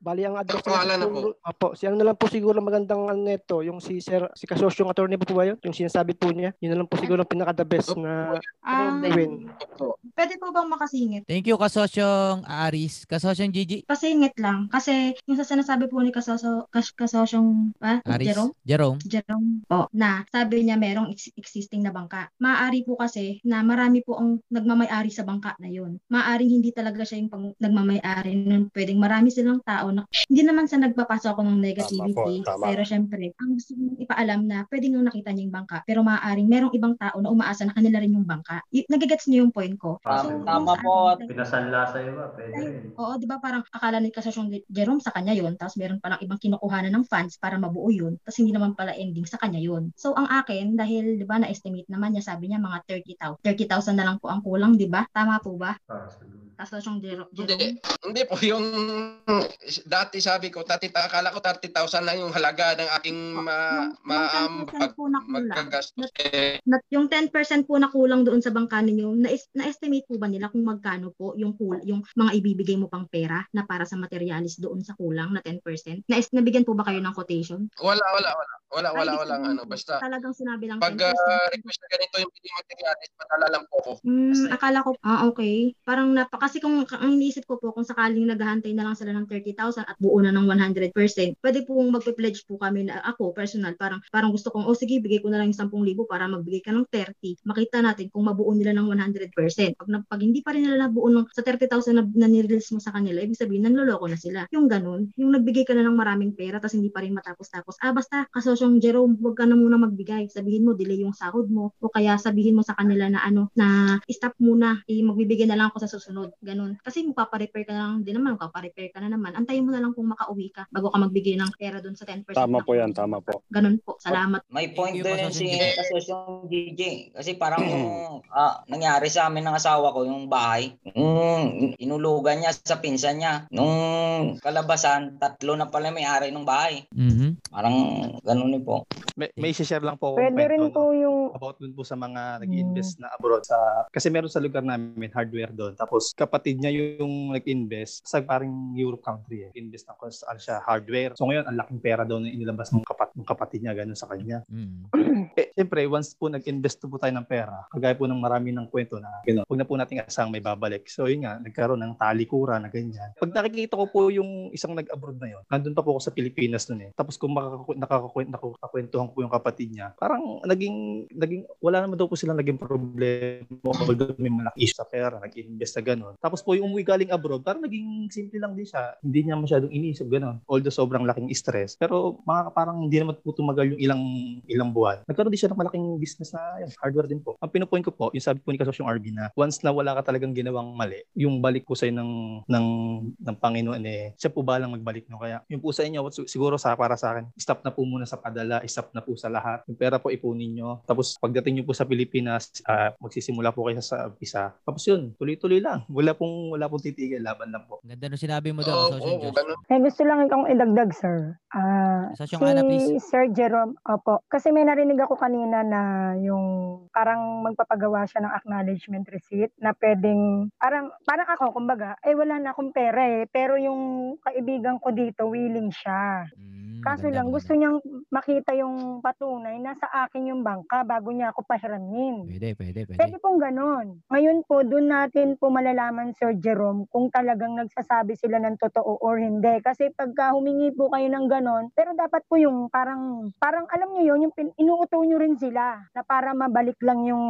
Bali ang address na po. Apo, si ano na lang po siguro magandang ano nito, yung si Sir, si Kasosyong attorney po po ba yun? Yung sinasabi po niya, yun na lang po siguro ang pinaka-the best na um, gawin. Pwede po bang makasingit? Thank you, Kasosyong Aris. Kasosyong Gigi? Pasingit lang. Kasi yung sa sinasabi po ni Kasosyo, Kas, Kasosyong ah, Aris? Jerome? Jerome? Jerome po. Na sabi niya merong ex- existing na bangka. Maaari po kasi na marami po ang nagmamay-ari sa bangka na yun. Maaaring hindi talaga siya yung pang- nagmamay-ari nun. Pwedeng marami silang tao na, hindi naman sa nagpapasok ako ng negativity, tama po, tama. Pero syempre, ang gusto kong ipaalam na pwede nyo nakita niya yung bangka, pero maaaring merong ibang tao na umaasa na kanila rin yung bangka. Y- nagigets niyo yung point ko. So, tama po. Sa- Pinasanla sa iba, pwede. Ay, oo, di ba parang akala ni Kasosyong Jerome sa kanya yun, tapos meron palang ibang kinukuhanan ng fans para mabuo yun, tapos hindi naman pala ending sa kanya yun. So, ang akin, dahil di ba na-estimate naman niya, sabi niya mga thirty thousand. thirty thousand na lang po ang kulang, di ba? Tama po ba? Ah, Asosong Jerome? Hindi. Hindi po. Yung dati sabi ko, thirty, akala ko thirty thousand lang yung halaga ng aking ma, ma, mag, magkagastos. Eh. Yung ten percent po na kulang doon sa bangka ninyo, na-estimate po ba nila kung magkano po yung, kul- yung mga ibibigay mo pang pera na para sa materialis doon sa kulang na ten percent? Na nabigyan po ba kayo ng quotation? Wala, wala, wala. Wala, wala, wala. Ano, basta talagang sinabi lang. Pag uh, request na ganito yung pili materialis, matala lang po ko. Mm, akala ko, ah, okay. Parang napaka, kasi kung ang iniisip ko po, kung sakaling naghahantay na lang sila ng thirty thousand at buo na ng one hundred percent, pwede pong magpe-pledge po kami na ako, personal, parang parang gusto kong, oh sige, bigay ko na lang yung ten thousand para magbigay ka ng thirty. Makita natin kung mabuo nila ng one hundred percent. Pag, pag hindi pa rin nila nabuo ng, sa thirty thousand na, na nirelease mo sa kanila, ibig sabihin, nanloloko na sila. Yung ganun, yung nagbigay ka na ng maraming pera tapos hindi pa rin matapos-tapos. Ah, basta, kaso yung Jerome, huwag ka na muna magbigay. Sabihin mo, delay yung sahod mo. O kaya sabihin mo sa kanila na ano, na stop muna. Eh, magbibigay na lang ako sa susunod. Ganun. Kasi magpaparepair ka na lang din naman. Magpaparepair ka na naman. Antayin mo na lang kung makauwi ka bago ka magbigay ng pera dun sa ten percent. Tama na. Po yan. Tama po. Ganun po. Salamat. May point doon si Kasosyong D J. Kasi parang uh, nangyari sa amin ng asawa ko, yung bahay. Mm, inulugan niya sa pinsan niya. Nung kalabasan, tatlo na pala may-ari ng bahay. Mm-hmm. Parang ganun po. May, may share lang po pwede rin po yung about dun po sa mga nag-invest na abroad sa, kasi meron sa lugar namin hardware doon, tapos kapatid niya yung nag-invest sa parang Europe country eh. Invest na ko sa siya hardware, so ngayon ang laking pera doon na inilabas ng kapat ng kapatid niya ganun sa kanya. Mm. Eh, siyempre once po nag-invest po tayo ng pera, kagaya po ng marami ng kwento na gano'n, huwag na po nating asang may babalik, so yun nga nagkaroon ng talikuran na ganyan. Pag nakikita ko po yung isang nag-abroad na yun, nandun pa po ako sa Pilipinas noon eh, tapos kung makakakwento kakwentuhan ko yung kapatid niya, parang naging naging wala naman daw po sila naging problema, although may malaki sa pera, nag-invest na ganun. Tapos po yung umuwi galing abroad, parang naging simple lang din siya. Hindi niya masyadong iniisip ganun. Although sobrang laking stress, pero mga parang hindi naman po tumagal yung ilang ilang buwan. Nagkaroon din siya ng malaking business na yun, hardware din po. Ang pinupoint ko po, yung sabi po ni Kasosyong R B na once na wala ka talagang ginawang mali, yung balik po sa'yo ng ng ng Panginoon eh, siya po balang magbalik no. Kaya yung po sa inyo, siguro sa para sa akin, stop na po muna sa padala, isap na po sa lahat. Yung pera po ipunin nyo. Tapos pagdating nyo po sa Pilipinas, uh, magsisimula po kayo sa visa. Tapos yun, tuloy-tuloy lang. Wala pong, wala pong titigil, laban lang po. Ganda nung sinabi mo daw. Oh, oh, eh, gusto lang akong idagdag, sir. Uh, si Ana, Sir Jerome, opo. Kasi may narinig ako kanina na yung parang magpapagawa siya ng acknowledgement receipt na pwedeng, parang, parang ako, kumbaga, eh wala na akong pera eh. Pero yung kaibigan ko dito, willing siya. Mm, kaso lang, gusto niyang makita yung patunay na sa akin yung bangka bago niya ako pahiramin. Pwede, pwede, pwede. Pwede pong ganun. Ngayon po, doon natin po malalaman, Sir Jerome, kung talagang nagsasabi sila ng totoo or hindi. Kasi pagka humingi po kayo ng ganun, pero dapat po yung parang, parang alam niyo yun, yung pin- inuuto nyo rin sila na para mabalik lang yung,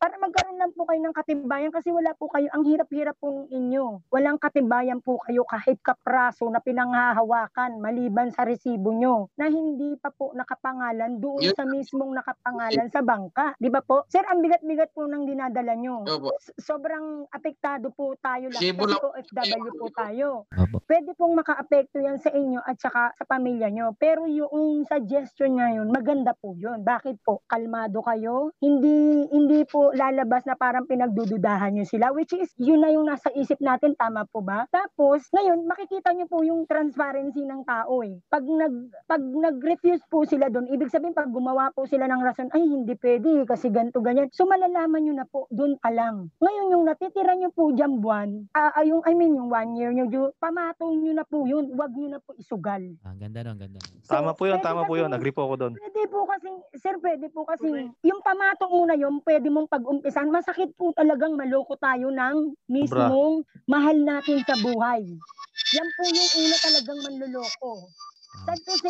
para magkaroon lang po kayo ng katibayan kasi wala po kayo, ang hirap-hirap po inyo. Walang katibayan po kayo kahit kapraso na pinanghahawakan maliban sa resibo nyo na hindi pa po nakapangalan doon sa mismong nakapangalan sa bangka. Di ba po? Sir, ang bigat-bigat po nang dinadala nyo. Sobrang apektado po tayo lang. Kasi O F W po tayo. Pwede pong makaapekto yan sa inyo at saka sa pamilya nyo. Pero yung suggestion ngayon, maganda po yun. Bakit po? Kalmado kayo. Hindi hindi po lalabas na parang pinagdududahan nyo sila, which is yun na yung nasa isip natin. Tama po ba? Tapos, ngayon, makikita nyo po yung transparency ng tao eh. Pag nag pag nag-refuse po sila doon, ibig sabihin pag gumawa po sila ng rason, ay hindi pwede kasi ganito ganyan, so malalaman nyo na po doon pa lang. Ngayon yung natitira nyo po dyan buwan, uh, yung, I mean yung one year nyo, pamatong nyo na po yun, wag nyo na po isugal. Ang ganda no, ang ganda. So, tama po yun, tama kasi, po yun, agree po ako doon. Pwede po kasi, sir, pwede po kasi, okay. Yung pamatong muna yun, pwede mong pag-umpisan, masakit po talagang maloko tayo ng mismong Bra. mahal natin sa buhay. Yan po yung una talagang manloloko.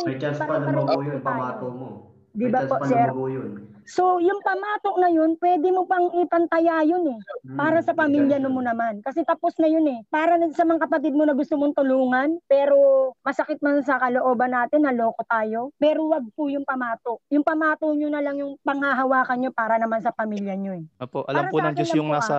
May chance pa na mabuo yun, pamato mo. Di ba po, sir? So, yung pamatok na yun, pwede mo pang ipantaya yun eh. Para sa pamilya mo naman. Kasi tapos na yun eh. Para sa mga kapatid mo na gusto mong tulungan, pero masakit man sa kalooban natin, naloko tayo. Pero wag po yung pamatok. Yung pamatok nyo na lang yung panghahawakan nyo para naman sa pamilya nyo eh. Apo, alam para po ng Diyos yung po, nasa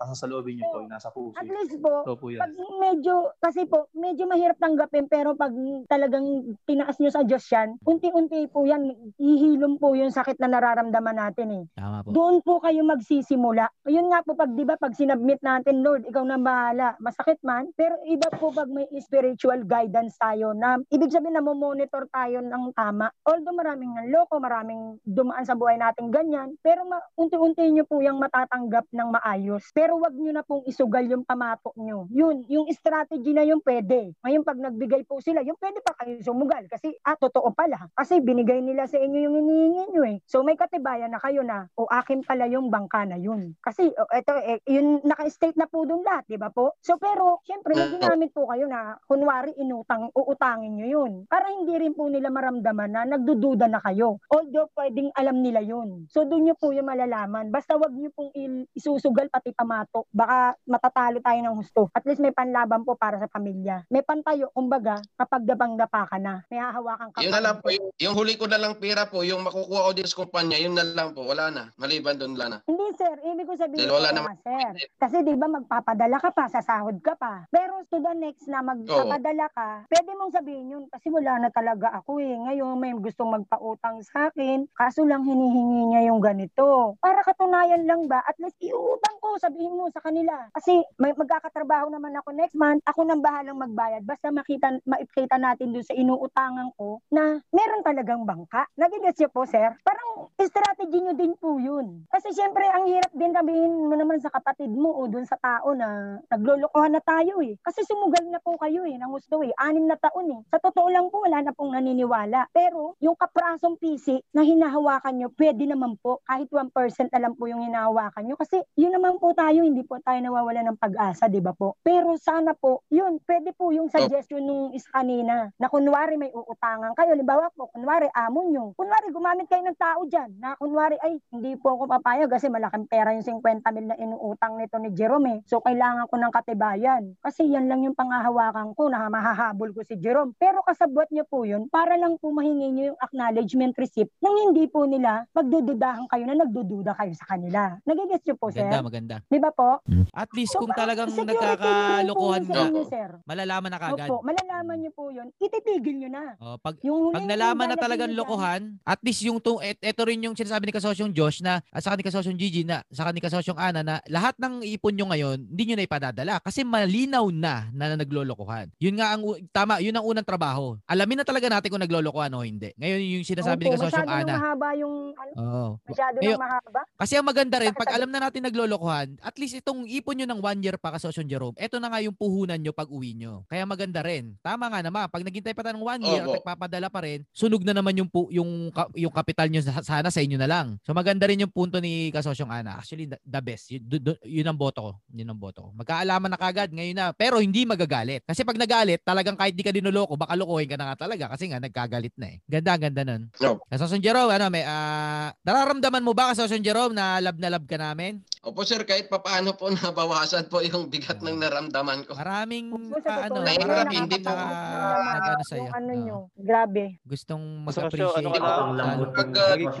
tasasalobin nyo po, yung nasa puso. At least po, so po pag medyo, kasi po, medyo mahirap tanggapin, pero pag talagang tinaas nyo sa Diyos yan, unti-unti po yan, ihilom po yung sakit na nararating nararamdaman natin eh. Tama po. Doon po kayo magsisimula. Ayun nga po, pag di ba pag sinubmit natin, Lord, ikaw na bahala. Masakit man, pero iba po pag may spiritual guidance tayo na ibig sabihin na monitor tayo ng tama. Although maraming nanloko, maraming dumaan sa buhay natin ganyan, pero ma- unti-unti niyo po yung matatanggap ng maayos. Pero wag niyo na pong isugal yung pamatok niyo. Yun, yung strategy na yung pwede. Ngayon pag nagbigay po sila, yung pwede pa kayo sumugal kasi ah, totoo pala. Kasi binigay nila sa inyo yung hinihingi niyo eh. So may katibayan na kayo na o akin pala yung bangka na yun. Kasi oh, ito eh, yun naka-state na po doon lahat, di ba po? So pero syempre may ginamit po kayo na kunwari inutang, uutangin niyo yun. Para hindi rin po nila maramdaman na nagdududa na kayo. Although pwedeng alam nila yun. So doon niyo po yung malalaman. Basta wag niyo pong isusugal pati pamato. Baka matatalo tayo ng husto. At least may panlaban po para sa pamilya. May pantayo, kumbaga, kapag dabang-dapa ka na. May hahawakan ka. Yun na lang po. Yung, yung huli ko na lang pera po, yung makukuha ko din sa kumpanya, yun na lang po. Wala na. Maliban doon lang na. Hindi sir, ibig ko sabihin ko na, naman, sir. Kasi di ba magpapadala ka pa, sasahod ka pa. Pero to the next na magpapadala ka, pwede mong sabihin yun kasi wala na talaga ako eh. Ngayon may gustong magpautang sa akin, kaso lang hinihingi niya yung ganito. Para katunayan lang ba, at least iutang ko, sabihin mo sa kanila. Kasi may magkakatrabaho naman ako next month, ako nang bahalang magbayad. Basta makita, maipakita natin doon sa inuutangan ko na meron talagang bangka. Nagigets niyo po sir? Parang strategy niyo din po yun. Kasi syempre ang hirap din sabihin mo naman sa kapatid mo o doon sa tao na naglolokohan na tayo eh. Kasi sumugal na po kayo eh, nang gusto eh. Anim na taon eh. Sa totoo lang po, wala na pong naniniwala. Pero yung kaprasong pisi na hinahawakan nyo, pwede naman po. Kahit one percent na lang po yung hinahawakan nyo. Kasi yun naman po tayo, hindi po tayo nawawala ng pag-asa, di ba po? Pero sana po, yun, pwede po yung suggestion nung is kanina na kunwari may uutangan kayo. Limbawa po, kunwari amo nyo. Kunwari gumamit kayo ng tao dyan na kunwari, ay, hindi po ako papayag kasi malaking pera yung fifty mil na inuutang nito ni Jerome. Eh. So, kailangan ko ng katibayan. Kasi yan lang yung panghahawakan ko na mahahabol ko si Jerome. Pero kasabot niya po yun para lang po mahingi niyo yung acknowledgement receipt nang hindi po nila magdududahan kayo na nagdududa kayo sa kanila. Nagigets niyo po, maganda, sir? Maganda, maganda. Di ba po? At least so, kung talagang nagkakalukuhan mo, inyo, sir, malalaman na kagad. Opo, malalaman niyo po yun. Ititigil niyo na. O, pag, yung pag nalaman na talagang lokohan, at least yung to, et, eto rin yung sinasabi ni Kasosyong Josh na, at saka ni Kasosyong Gigi na, saka ni Kasosyong Ana na lahat ng ipon niyo ngayon, hindi niyo na ipadadala kasi malinaw na na naglolokohan. Yun nga ang tama, yun ang unang trabaho. Alamin na talaga natin kung naglolokohan o hindi. Ngayon yung sinasabi okay, ni Kasosyong Ana. Masyado nang mahaba yung ano. Oh. Masyado nang mahaba. Kasi ang maganda rin pag alam na natin naglolokohan, at least itong ipon niyo ng one year pa Kasosyong Jerome, eto na nga yung puhunan niyo pag uwi niyo. Kaya maganda rin. Tama nga naman, pag naghintay pa tayo ng one year oh, at nagpapadala pa rin, sunog na naman yung po, yung yung kapital niyo sana sa inyo na lang. So maganda rin yung punto ni Kasosyong Ana. Actually the best. Yun, yun ang boto ko. Yun ang boto ko. Magkaalaman na kagad ngayon na, pero hindi magagalit. Kasi pag nagalit, talagang kahit di ka dinuloko, baka lokohin ka na nga talaga kasi nga nagkagalit na eh. Ganda, ganda nun. No. Kasosyong Jerome, ano, may, uh, nararamdaman mo ba, Kasosyong Jerome, na love na love ka namin? Opo sir, kahit papaano po nabawasan po yung bigat yeah. ng naramdaman ko. Maraming Opo, pa, ano, nahirap hindi po. Ano sa iyo? Ano nyo? Grabe. Gustong mag-appreciate. Ano lang, pag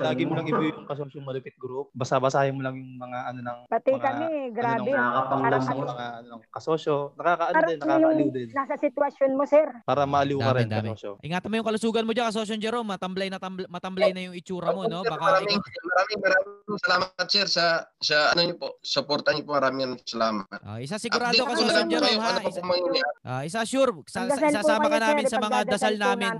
lagi mo lang i-view yung Kasosyong Malupit group, basa-basahin mo lang yung mga ano ng pati kami, grabe. Nakakapanglam mo ng Kasosyo. Nakakaano din, nakakaaliw din. Nasa sitwasyon mo sir. Para maaliw ka rin, Kasosyo. Ingatan mo yung kalusugan mo diyan, Kasosyong Jerome. Matamblay na matamblay na yung itsura mo, no? Baka maraming maraming salamat sir sa sa ano po, supportan niyo po, maraming salamat. Uh, isa sigurado ka sa Jerome ha. Isa, uh, isa sure, sa, isasama ka namin sa mga dasal namin.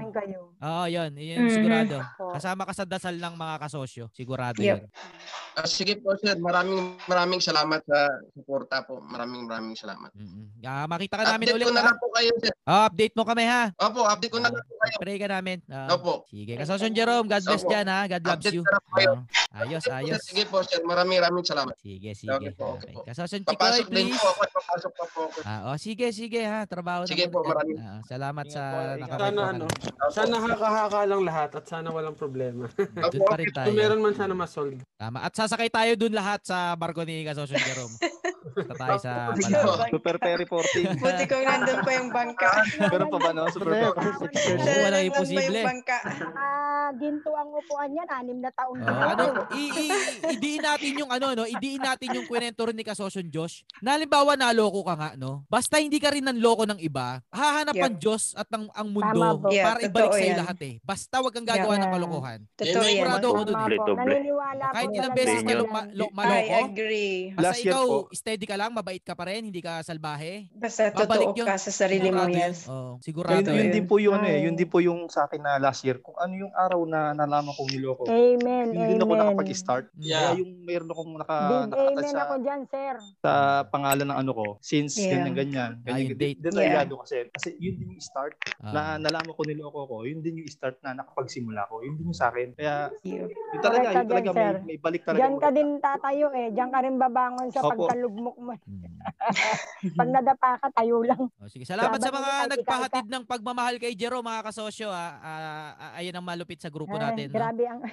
Oo, yun, yun mm-hmm. sigurado. Kasama ka sa dasal ng mga kasosyo, sigurado yep. yun. Uh, sige po sir, maraming maraming salamat sa suporta po. Maraming maraming salamat. Mm-hmm. Uh, makita ka update namin ulit. Update ko na lang po kayo sir. Oh, update mo kami ha. Opo, update ko na lang po kayo. Pray ka namin. Uh, Opo. Sige, Kasosyong Jerome, God bless Opo. Dyan ha. God loves update you. Uh, ayos, ayos. Sige po sir, maraming maraming salamat. Sige, sige. Okay po, okay po. Kasosyong Chikoy, please. Po ako, papasok pa po ako. Ah, oh, sige, sige ha. Trabaho sige na. Sige po, maraming. Ah, salamat ingat sa nakakita. Sana ano, sana haka-haka lang lahat at sana walang problema. Doon pa rin tayo. Kung meron man sana ma-solve. Tama. At sasakay tayo dun lahat sa barko ni Kasosyong Jerome. Tatay sa Palawan. Super Ferry fourteen. Buti ko nandun pa yung bangka. Pero pa ba no? Super Ferry. Wala imposible. na ginto ang upuan niyan, anim na taon na. Ah, ano, idiin natin yung ano, no? Idiin natin yung kwento rin ni Kasosyon Josh. Halimbawa, naloko ka nga, no? Basta hindi ka rin nanloko ng iba, hahanap ang yeah. Diyos at ang, ang mundo yeah, para ibalik sa'yo yan. Lahat eh. Basta wag kang gagawa yeah. ng kalokohan. Totoo yan. Sigurado ko dun eh. Naniniwala po. Kahit ilang beses ka luma- lo- maloko, I agree. Basta last ikaw, steady ka lang, mabait ka pa rin, hindi ka salbahe. Basta totoo ka sa sarili mo yan. Oh, sigurado yun. Yun din po yun eh. Yun din po yung sa akin na last year. Kung ano yung araw na nalaman kong niloko. Amen. Hindi na ako nakapag-start. Yeah. Kaya yung mayroon akong naka, nakatasa sa, ako dyan, sir. Sa pangalan ng ano ko. Since yeah. ganyan-ganyan. Ganyan-ganyan. Yeah. Kasi, kasi yun din yung start uh. na nalaman ko niloko ko. Yun din yung start na nakapagsimula ko. Yun din yung sa akin. Kaya yeah. yun talaga, yun dyan, talaga may, may balik talaga. Diyan ka din tatayo eh. Diyan ka rin babangon sa Opo. Pagkalugmok mo. Pag nadapa ka, tayo lang. Oh, sige. Salamat sa mga nagpahatid ng pagmamahal kay Jero, mga kasosyo. Ayun ang malupit sa grupo natin.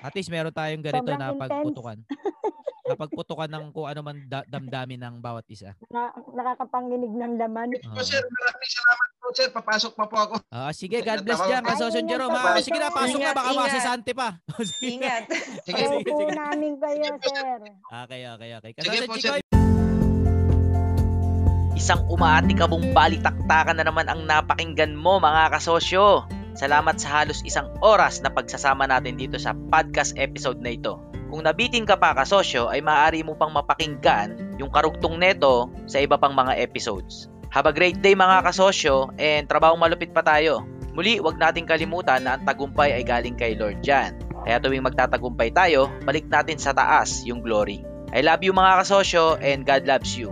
At least meron tayong ganito na pagputukan. Napagputukan ng kung ano man da- damdamin ng bawat isa. Na, nakakapanginig ng laman. Oh. Sir, maraming salamat po, sir. Papasok pa po ako. Ah, sige, God bless dyan. Kasosyon Jerome. Sige na, pasok na. Baka masasante pa. Ingat. Sige, sige. Opo namin kayo, sir. Okay, okay, okay. Kasosyon Chikoy. Isang umaatikabong balitaktakan na naman ang napakinggan mo, mga kasosyo. Salamat sa halos isang oras na pagsasama natin dito sa podcast episode na ito. Kung nabitin ka pa, kasosyo, ay maaari mo pang mapakinggan yung karugtong neto sa iba pang mga episodes. Have a great day, mga kasosyo, and trabahong malupit pa tayo. Muli, huwag nating kalimutan na ang tagumpay ay galing kay Lord Jan. Kaya tuwing magtatagumpay tayo, balik natin sa taas yung glory. I love you, mga kasosyo, and God loves you.